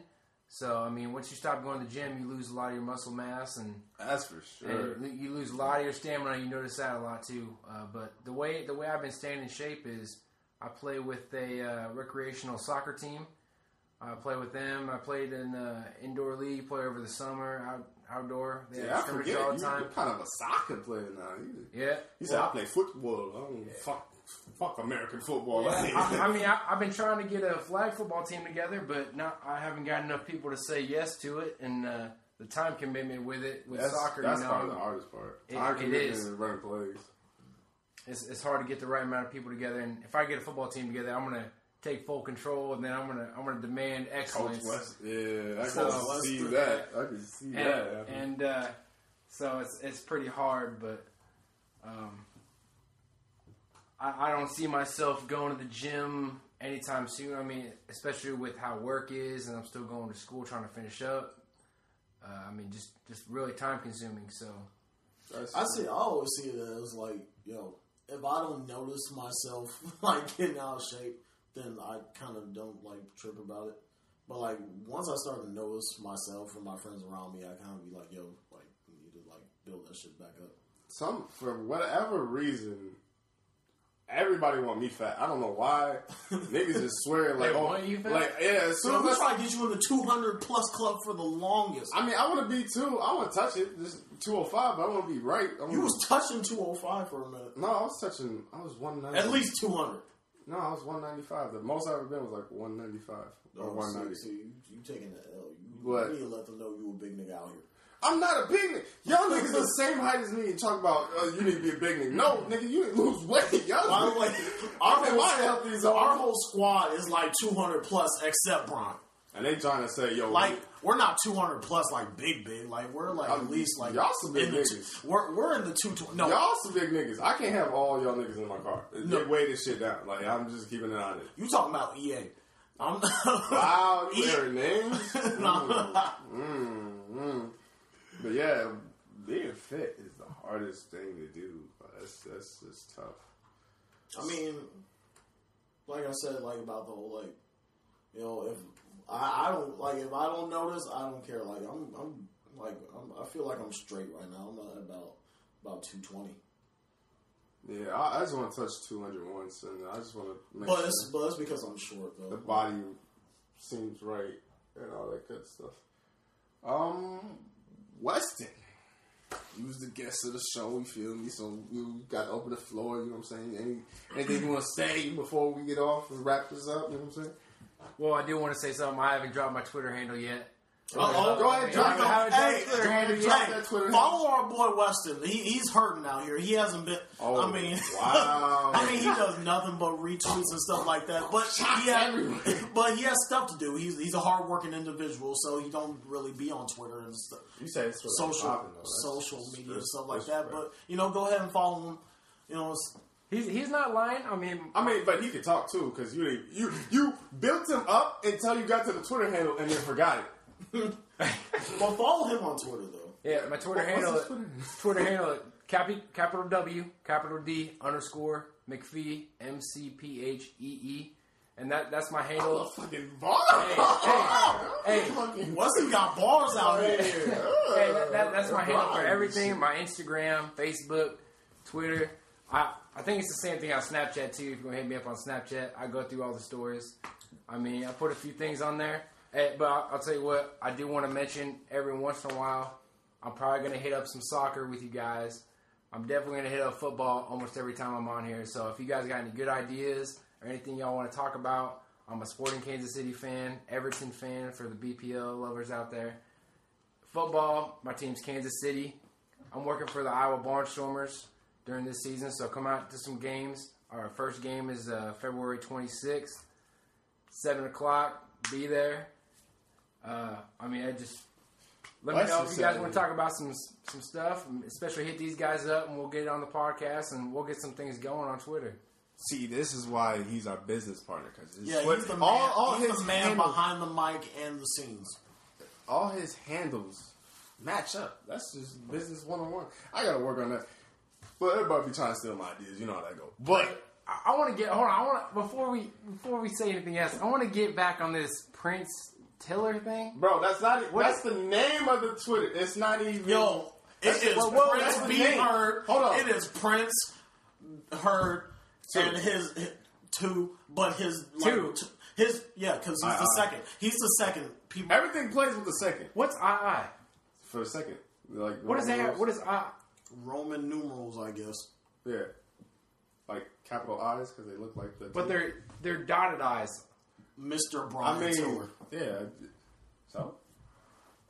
So, I mean, once you stop going to the gym, you lose a lot of your muscle mass. And that's for sure. And you lose a lot of your stamina. You notice that a lot, too. Uh, but the way the way I've been staying in shape is I play with a uh, recreational soccer team. I play with them. I played in uh, indoor league, play over the summer, out, outdoor. They yeah, I forget. All the time. You're kind of a soccer player now. You, yeah. You said, well, I play football. I don't yeah. fuck. Fuck American football. Yeah, I, I mean, I, I've been trying to get a flag football team together, but not, I haven't got enough people to say yes to it, and uh, the time commitment with it, with that's, soccer, that's you know, probably the hardest part. It, time commitment it is. And running plays. It's, it's hard to get the right amount of people together, and if I get a football team together, I'm gonna take full control, and then I'm gonna I'm gonna demand excellence. Coach West, yeah, I so, can see that. that. I can see and, that. I mean. And uh, so it's it's pretty hard, but. Um, I don't see myself going to the gym anytime soon. I mean, especially with how work is, and I'm still going to school trying to finish up. Uh, I mean, just, just really time consuming. So, That's I see. I always see it as like, yo, know, if I don't notice myself like getting out of shape, then I kind of don't like trip about it. But like once I start to notice myself and my friends around me, I kind of be like, yo, like we need to like build that shit back up. Some for whatever reason. Everybody want me fat. I don't know why. Niggas just swear like, oh, want you fat? Like, yeah. As soon so as we try to get you in the two hundred plus club for the longest. I mean, I want to be too. I want to touch it, just two hundred five. But I want to be right. I'm you was touching two hundred five for a minute. No, I was touching. I was one ninety. At least two hundred. No, I was one ninety five. The most I ever been was like one ninety five or one ninety. So you, you taking the L? You need to let them know you a big nigga out here. I'm not a big nigga. Y'all niggas are the same height as me and talk about, oh, you need to be a big nigga. No, nigga, you need to lose weight. Y'all By the way, our, whole, so our whole squad is like two hundred plus except Bron. And they trying to say, yo. Like, we're not two hundred plus like big, big. Like, we're like at least like. Y'all some big niggas. Two, we're, we're in the two twenty. No. Y'all some big niggas. I can't have all y'all niggas in my car. No. They weigh this shit down. Like, I'm just keeping it on it. You talking about E A. I'm wow, you hear names? Mm, mm, mm. But yeah, being fit is the hardest thing to do. That's that's just tough. I mean, like I said, like about the whole like, you know, if I, I don't like if I don't notice, I don't care. Like I'm I'm like I'm, I feel like I'm straight right now. I'm not about about two twenty. Yeah, I, I just want to touch two hundred once, and I just want to. Make but sure it's but it's because I'm short though. The body seems right and all that good stuff. Um. Weston, you was the guest of the show, you feel me? So you got to open the floor, you know what I'm saying? Any, anything you want to say before we get off and wrap this up, you know what I'm saying? Well, I do want to say something. I haven't dropped my Twitter handle yet. Uh-oh, go ahead, drop it. Hey, Twitter handle yet. Hey, Twitter follow handle. Our boy Weston. He, he's hurting out here. He hasn't been, oh, I mean, wow. I mean, he does nothing but retweets and stuff like that. But he, has, but he has stuff to do. He's he's a hard-working individual, so he don't really be on Twitter and stuff. You say it's social, popping, social media stress, and stuff like that. Right. But, you know, go ahead and follow him. You know, it's... He's he's not lying. I mean, I mean, but he can talk too because you you you built him up until you got to the Twitter handle and then forgot it. Well, follow him on Twitter though. Yeah, my Twitter what, handle. At, Twitter? Twitter handle at capi, capital W capital D underscore McPhee M C P H E E, and that that's my handle. I'm fucking bars. Hey, hey, hey. What's he got bars out here? Hey, that, that, that's my handle for everything. My Instagram, Facebook, Twitter. I. I think it's the same thing on Snapchat, too. If you're going to hit me up on Snapchat, I go through all the stories. I mean, I put a few things on there. But I'll, I'll tell you what, I do want to mention every once in a while, I'm probably going to hit up some soccer with you guys. I'm definitely going to hit up football almost every time I'm on here. So if you guys got any good ideas or anything y'all want to talk about, I'm a Sporting Kansas City fan, Everton fan for the B P L lovers out there. Football, my team's Kansas City. I'm working for the Iowa Barnstormers during this season, so come out to some games. Our first game is uh, February twenty-sixth, seven o'clock. Be there. Uh, I mean, I just let well, me know if you guys want to talk about some some stuff, especially hit these guys up, and we'll get it on the podcast, and we'll get some things going on Twitter. See, this is why he's our business partner, because yeah, he's the man, all, all he's his the man handles, behind the mic and the scenes. All his handles match up. That's just business one on one. I gotta work on that. Well, everybody be trying to steal my ideas. You know how that goes. But I, I want to get hold on. I want before we before we say anything else. I want to get back on this Prince Tiller thing, bro. That's not. What that's is, the name of the Twitter. It's not even. Yo, it is well, well, Prince B. Heard. Hold on. It is Prince Heard two. and his, his two, but his two. Like, two his yeah, because he's I, the I, second. He's the second. People. Everything plays with the second. What's I I? For a second, like what is that? What is I? Roman numerals, I guess. Yeah, like capital I's because they look like the. But two. they're they're dotted I's. Mister Brian I mean, Tiller. Yeah. So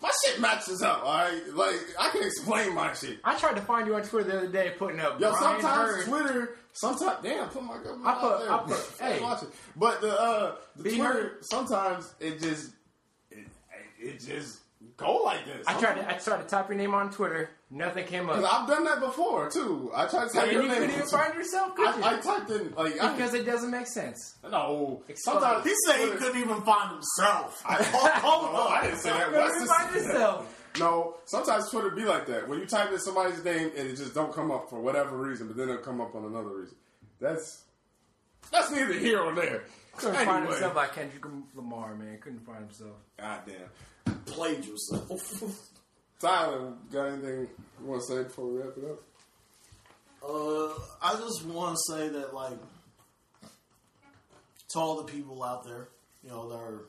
my shit matches up. I like I can explain my shit. I tried to find you on Twitter the other day, putting up. Yo, Brian sometimes Hurd. Twitter. Sometimes damn, put my gun out put, there. I put. Hey, watch it. But the uh, the Twitter Hurd. Sometimes it just it, it just go like this. I sometimes. tried to I tried to type your name on Twitter. Nothing came up. Because I've done that before, too. I tried to type your name. You couldn't even find yourself, could you? I, I typed in, like... Because I, it doesn't make sense. No. Explode. Sometimes... He said he couldn't even find himself. I, oh, no, I didn't say that. You couldn't find yourself. No, sometimes Twitter be like that. When you type in somebody's name and it just don't come up for whatever reason, but then it'll come up on another reason. That's... That's neither here or there. Couldn't anyway. find himself like Kendrick Lamar, man. Couldn't find himself. Goddamn. Played yourself. Tyler, got anything you want to say before we wrap it up? Uh, I just want to say that, like, to all the people out there, you know, that are,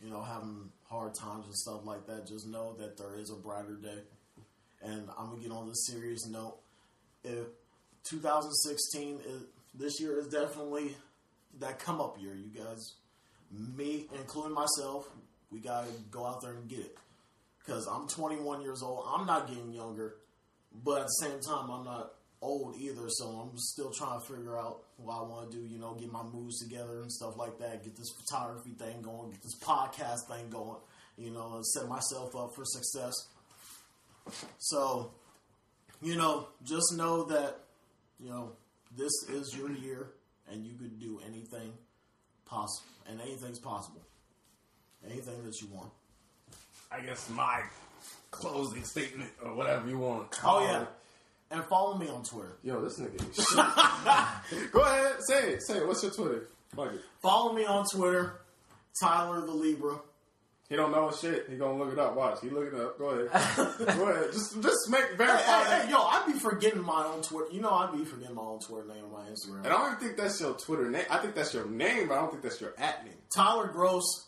you know, having hard times and stuff like that, just know that there is a brighter day. And I'm going to get on this serious note. If twenty sixteen, is, this year is definitely that come up year, you guys. Me, including myself, we got to go out there and get it. Because I'm twenty-one years old. I'm not getting younger. But at the same time, I'm not old either. So I'm still trying to figure out what I want to do. You know, get my moves together and stuff like that. Get this photography thing going. Get this podcast thing going. You know, and set myself up for success. So, you know, just know that, you know, this is your year. And you could do anything possible. And anything's possible. Anything that you want. I guess my closing statement or whatever you want to call it. Oh, yeah. It. And follow me on Twitter. Yo, this nigga is shit. Go ahead. Say it. Say it. What's your Twitter? Fuck it. Follow me on Twitter. Tyler the Libra. He don't know shit. He gonna look it up. Watch. He look it up. Go ahead. Go ahead. Just just make verify. Hey, hey, hey, yo, I be forgetting my own Twitter. You know, I be forgetting my own Twitter name and my Instagram. And I don't even think that's your Twitter name. I think that's your name, but I don't think that's your at name. Tyler Gross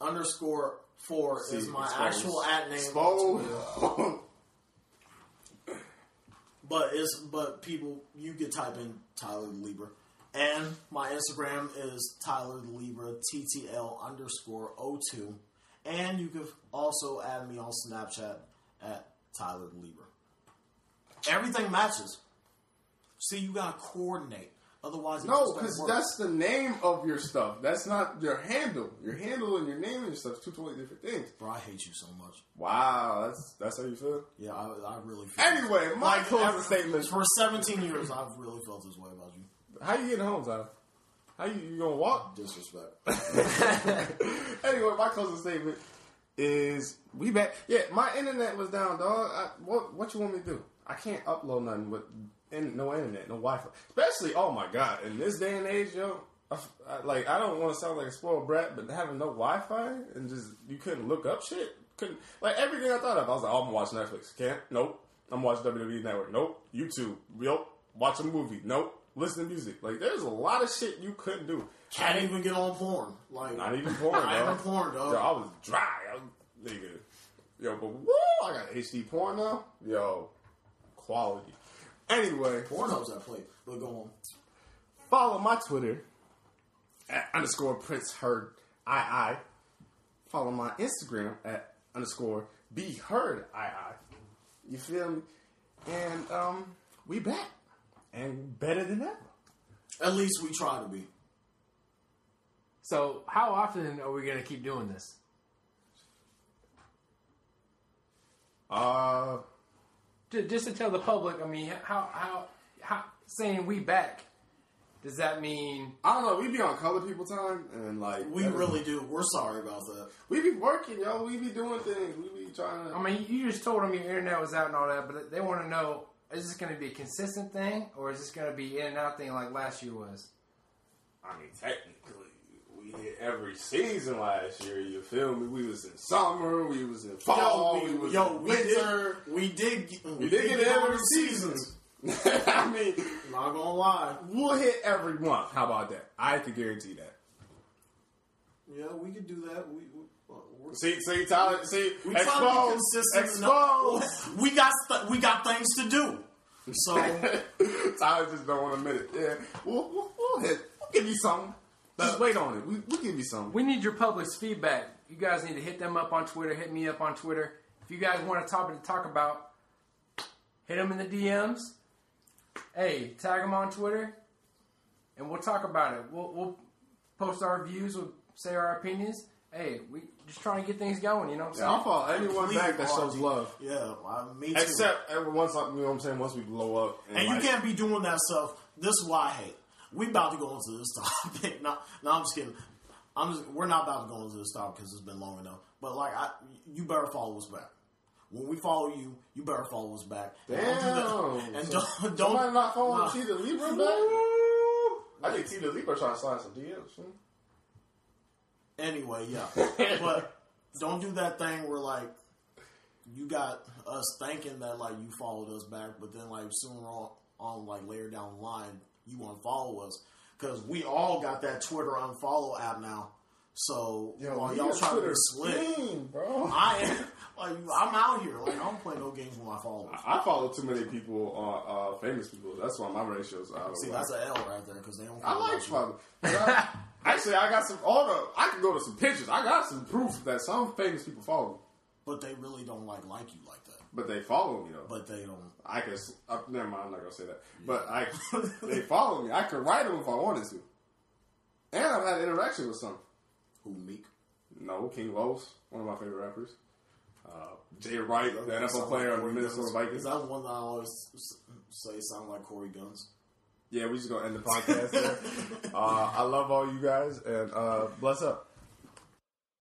underscore... Four See, is my actual at name. Spoh. But it's but people you could type in Tyler the Libra, and my Instagram is Tyler the Libra T T L underscore O two, and you can also add me on Snapchat at Tyler the Libra. Everything matches. See, you gotta coordinate. Otherwise, no, because that's the name of your stuff. That's not your handle. Your handle and your name and your stuff is two totally different things. Bro, I hate you so much. Wow, that's that's how you feel? Yeah, I, I really feel Anyway, it. my like, closing statement. For seventeen years, I've really felt this way about you. How you getting home, Tyler? How you, you gonna walk? Disrespect. Anyway, my closing statement is we back. Yeah, my internet was down, dog. I, what, what you want me to do? I can't upload nothing with... And no internet, no Wi-Fi. Especially, oh my God, in this day and age, yo, I, I, like I don't want to sound like a spoiled brat, but having no Wi-Fi and just you couldn't look up shit, couldn't like everything I thought of. I was like, oh, I'm watching Netflix. Can't. Nope. I'm watching W W E Network. Nope. YouTube. Nope. Watch a movie. Nope. Listen to music. Like there's a lot of shit you couldn't do. Can't even get on porn. Like not even porn. Not even porn, dog. Yo, I was dry. I was, nigga. Yo, but woo! I got H D porn now. Yo, quality. Anyway, pornos I play, but go on. Follow my Twitter at underscore Prince Heard I I. Follow my Instagram at underscore Be Heard I I. You feel me? And um, we back. And better than ever. At least we try to be. So, how often are we going to keep doing this? Uh, just to tell the public, I mean, how, how, how, saying we back, does that mean... I don't know, we be on Color People time, and like... We really do, we're sorry about that. We be working, yo, we be doing things, we be trying to... I mean, you just told them your internet was out and all that, but they want to know, is this going to be a consistent thing, or is this going to be in and out thing like last year was? I mean, technically, we did every season last year, you feel me? We was in summer, we was in fall, yo, we, we was yo, in we winter. Did, we did get, we, we did get every season. season. I mean, I'm not going to lie. We'll hit every month. How about that? I can guarantee that. Yeah, we could do that. We, we See, see, Tyler, see, we expose, expose. We got, st- we got things to do. So, Tyler just don't want to admit it. Yeah, we'll, we'll, we'll hit, we'll give you something. Just wait on it. We, we'll give you something. We need your public's feedback. You guys need to hit them up on Twitter. Hit me up on Twitter. If you guys want a topic to talk about, hit them in the D Ms. Hey, tag them on Twitter, and we'll talk about it. We'll, we'll post our views. We'll say our opinions. Hey, we just trying to get things going, you know what I'm saying? Yeah, I'll follow anyone Please back that shows love. Yeah, well, me too. Except, every once, you know what I'm saying, once we blow up. And, and like, you can't be doing that stuff. This is why I hate. We about to go into this topic. no, no, I'm just kidding. I'm just, we're not about to go into this topic because it's been long enough. But, like, I, you better follow us back. When we follow you, you better follow us back. Damn. Don't do that. And so don't, don't... Somebody not following T the Libra back? I think T the Libra trying to slide some D Ms, man. Anyway, yeah, but don't do that thing where like you got us thinking that like you followed us back, but then like sooner on, on like later down the line you unfollow us because we all got that Twitter unfollow app now. So yo, while y'all trying to be slick, mean, bro. I am like I'm out here like I don't play no games with my followers. I, I follow too many people, uh, uh, famous people. That's why my ratio's out. See, that's an L right there because they don't. I like follow. Actually, I got some, all the, I can go to some pictures. I got some proof that some famous people follow me. But they really don't like like you like that. But they follow me, though. But they don't. I can, uh, never mind, I'm not going to say that. Yeah. But I, they follow me. I could write them if I wanted to. And I've had interaction with some. Who, Meek? No, King Los, one of my favorite rappers. Uh, Jay Wright, the N F L player on the Minnesota Vikings. Is that one that I always say sound like Corey Guns? Yeah, we just gonna end the podcast there. uh, I love all you guys, and uh, bless up.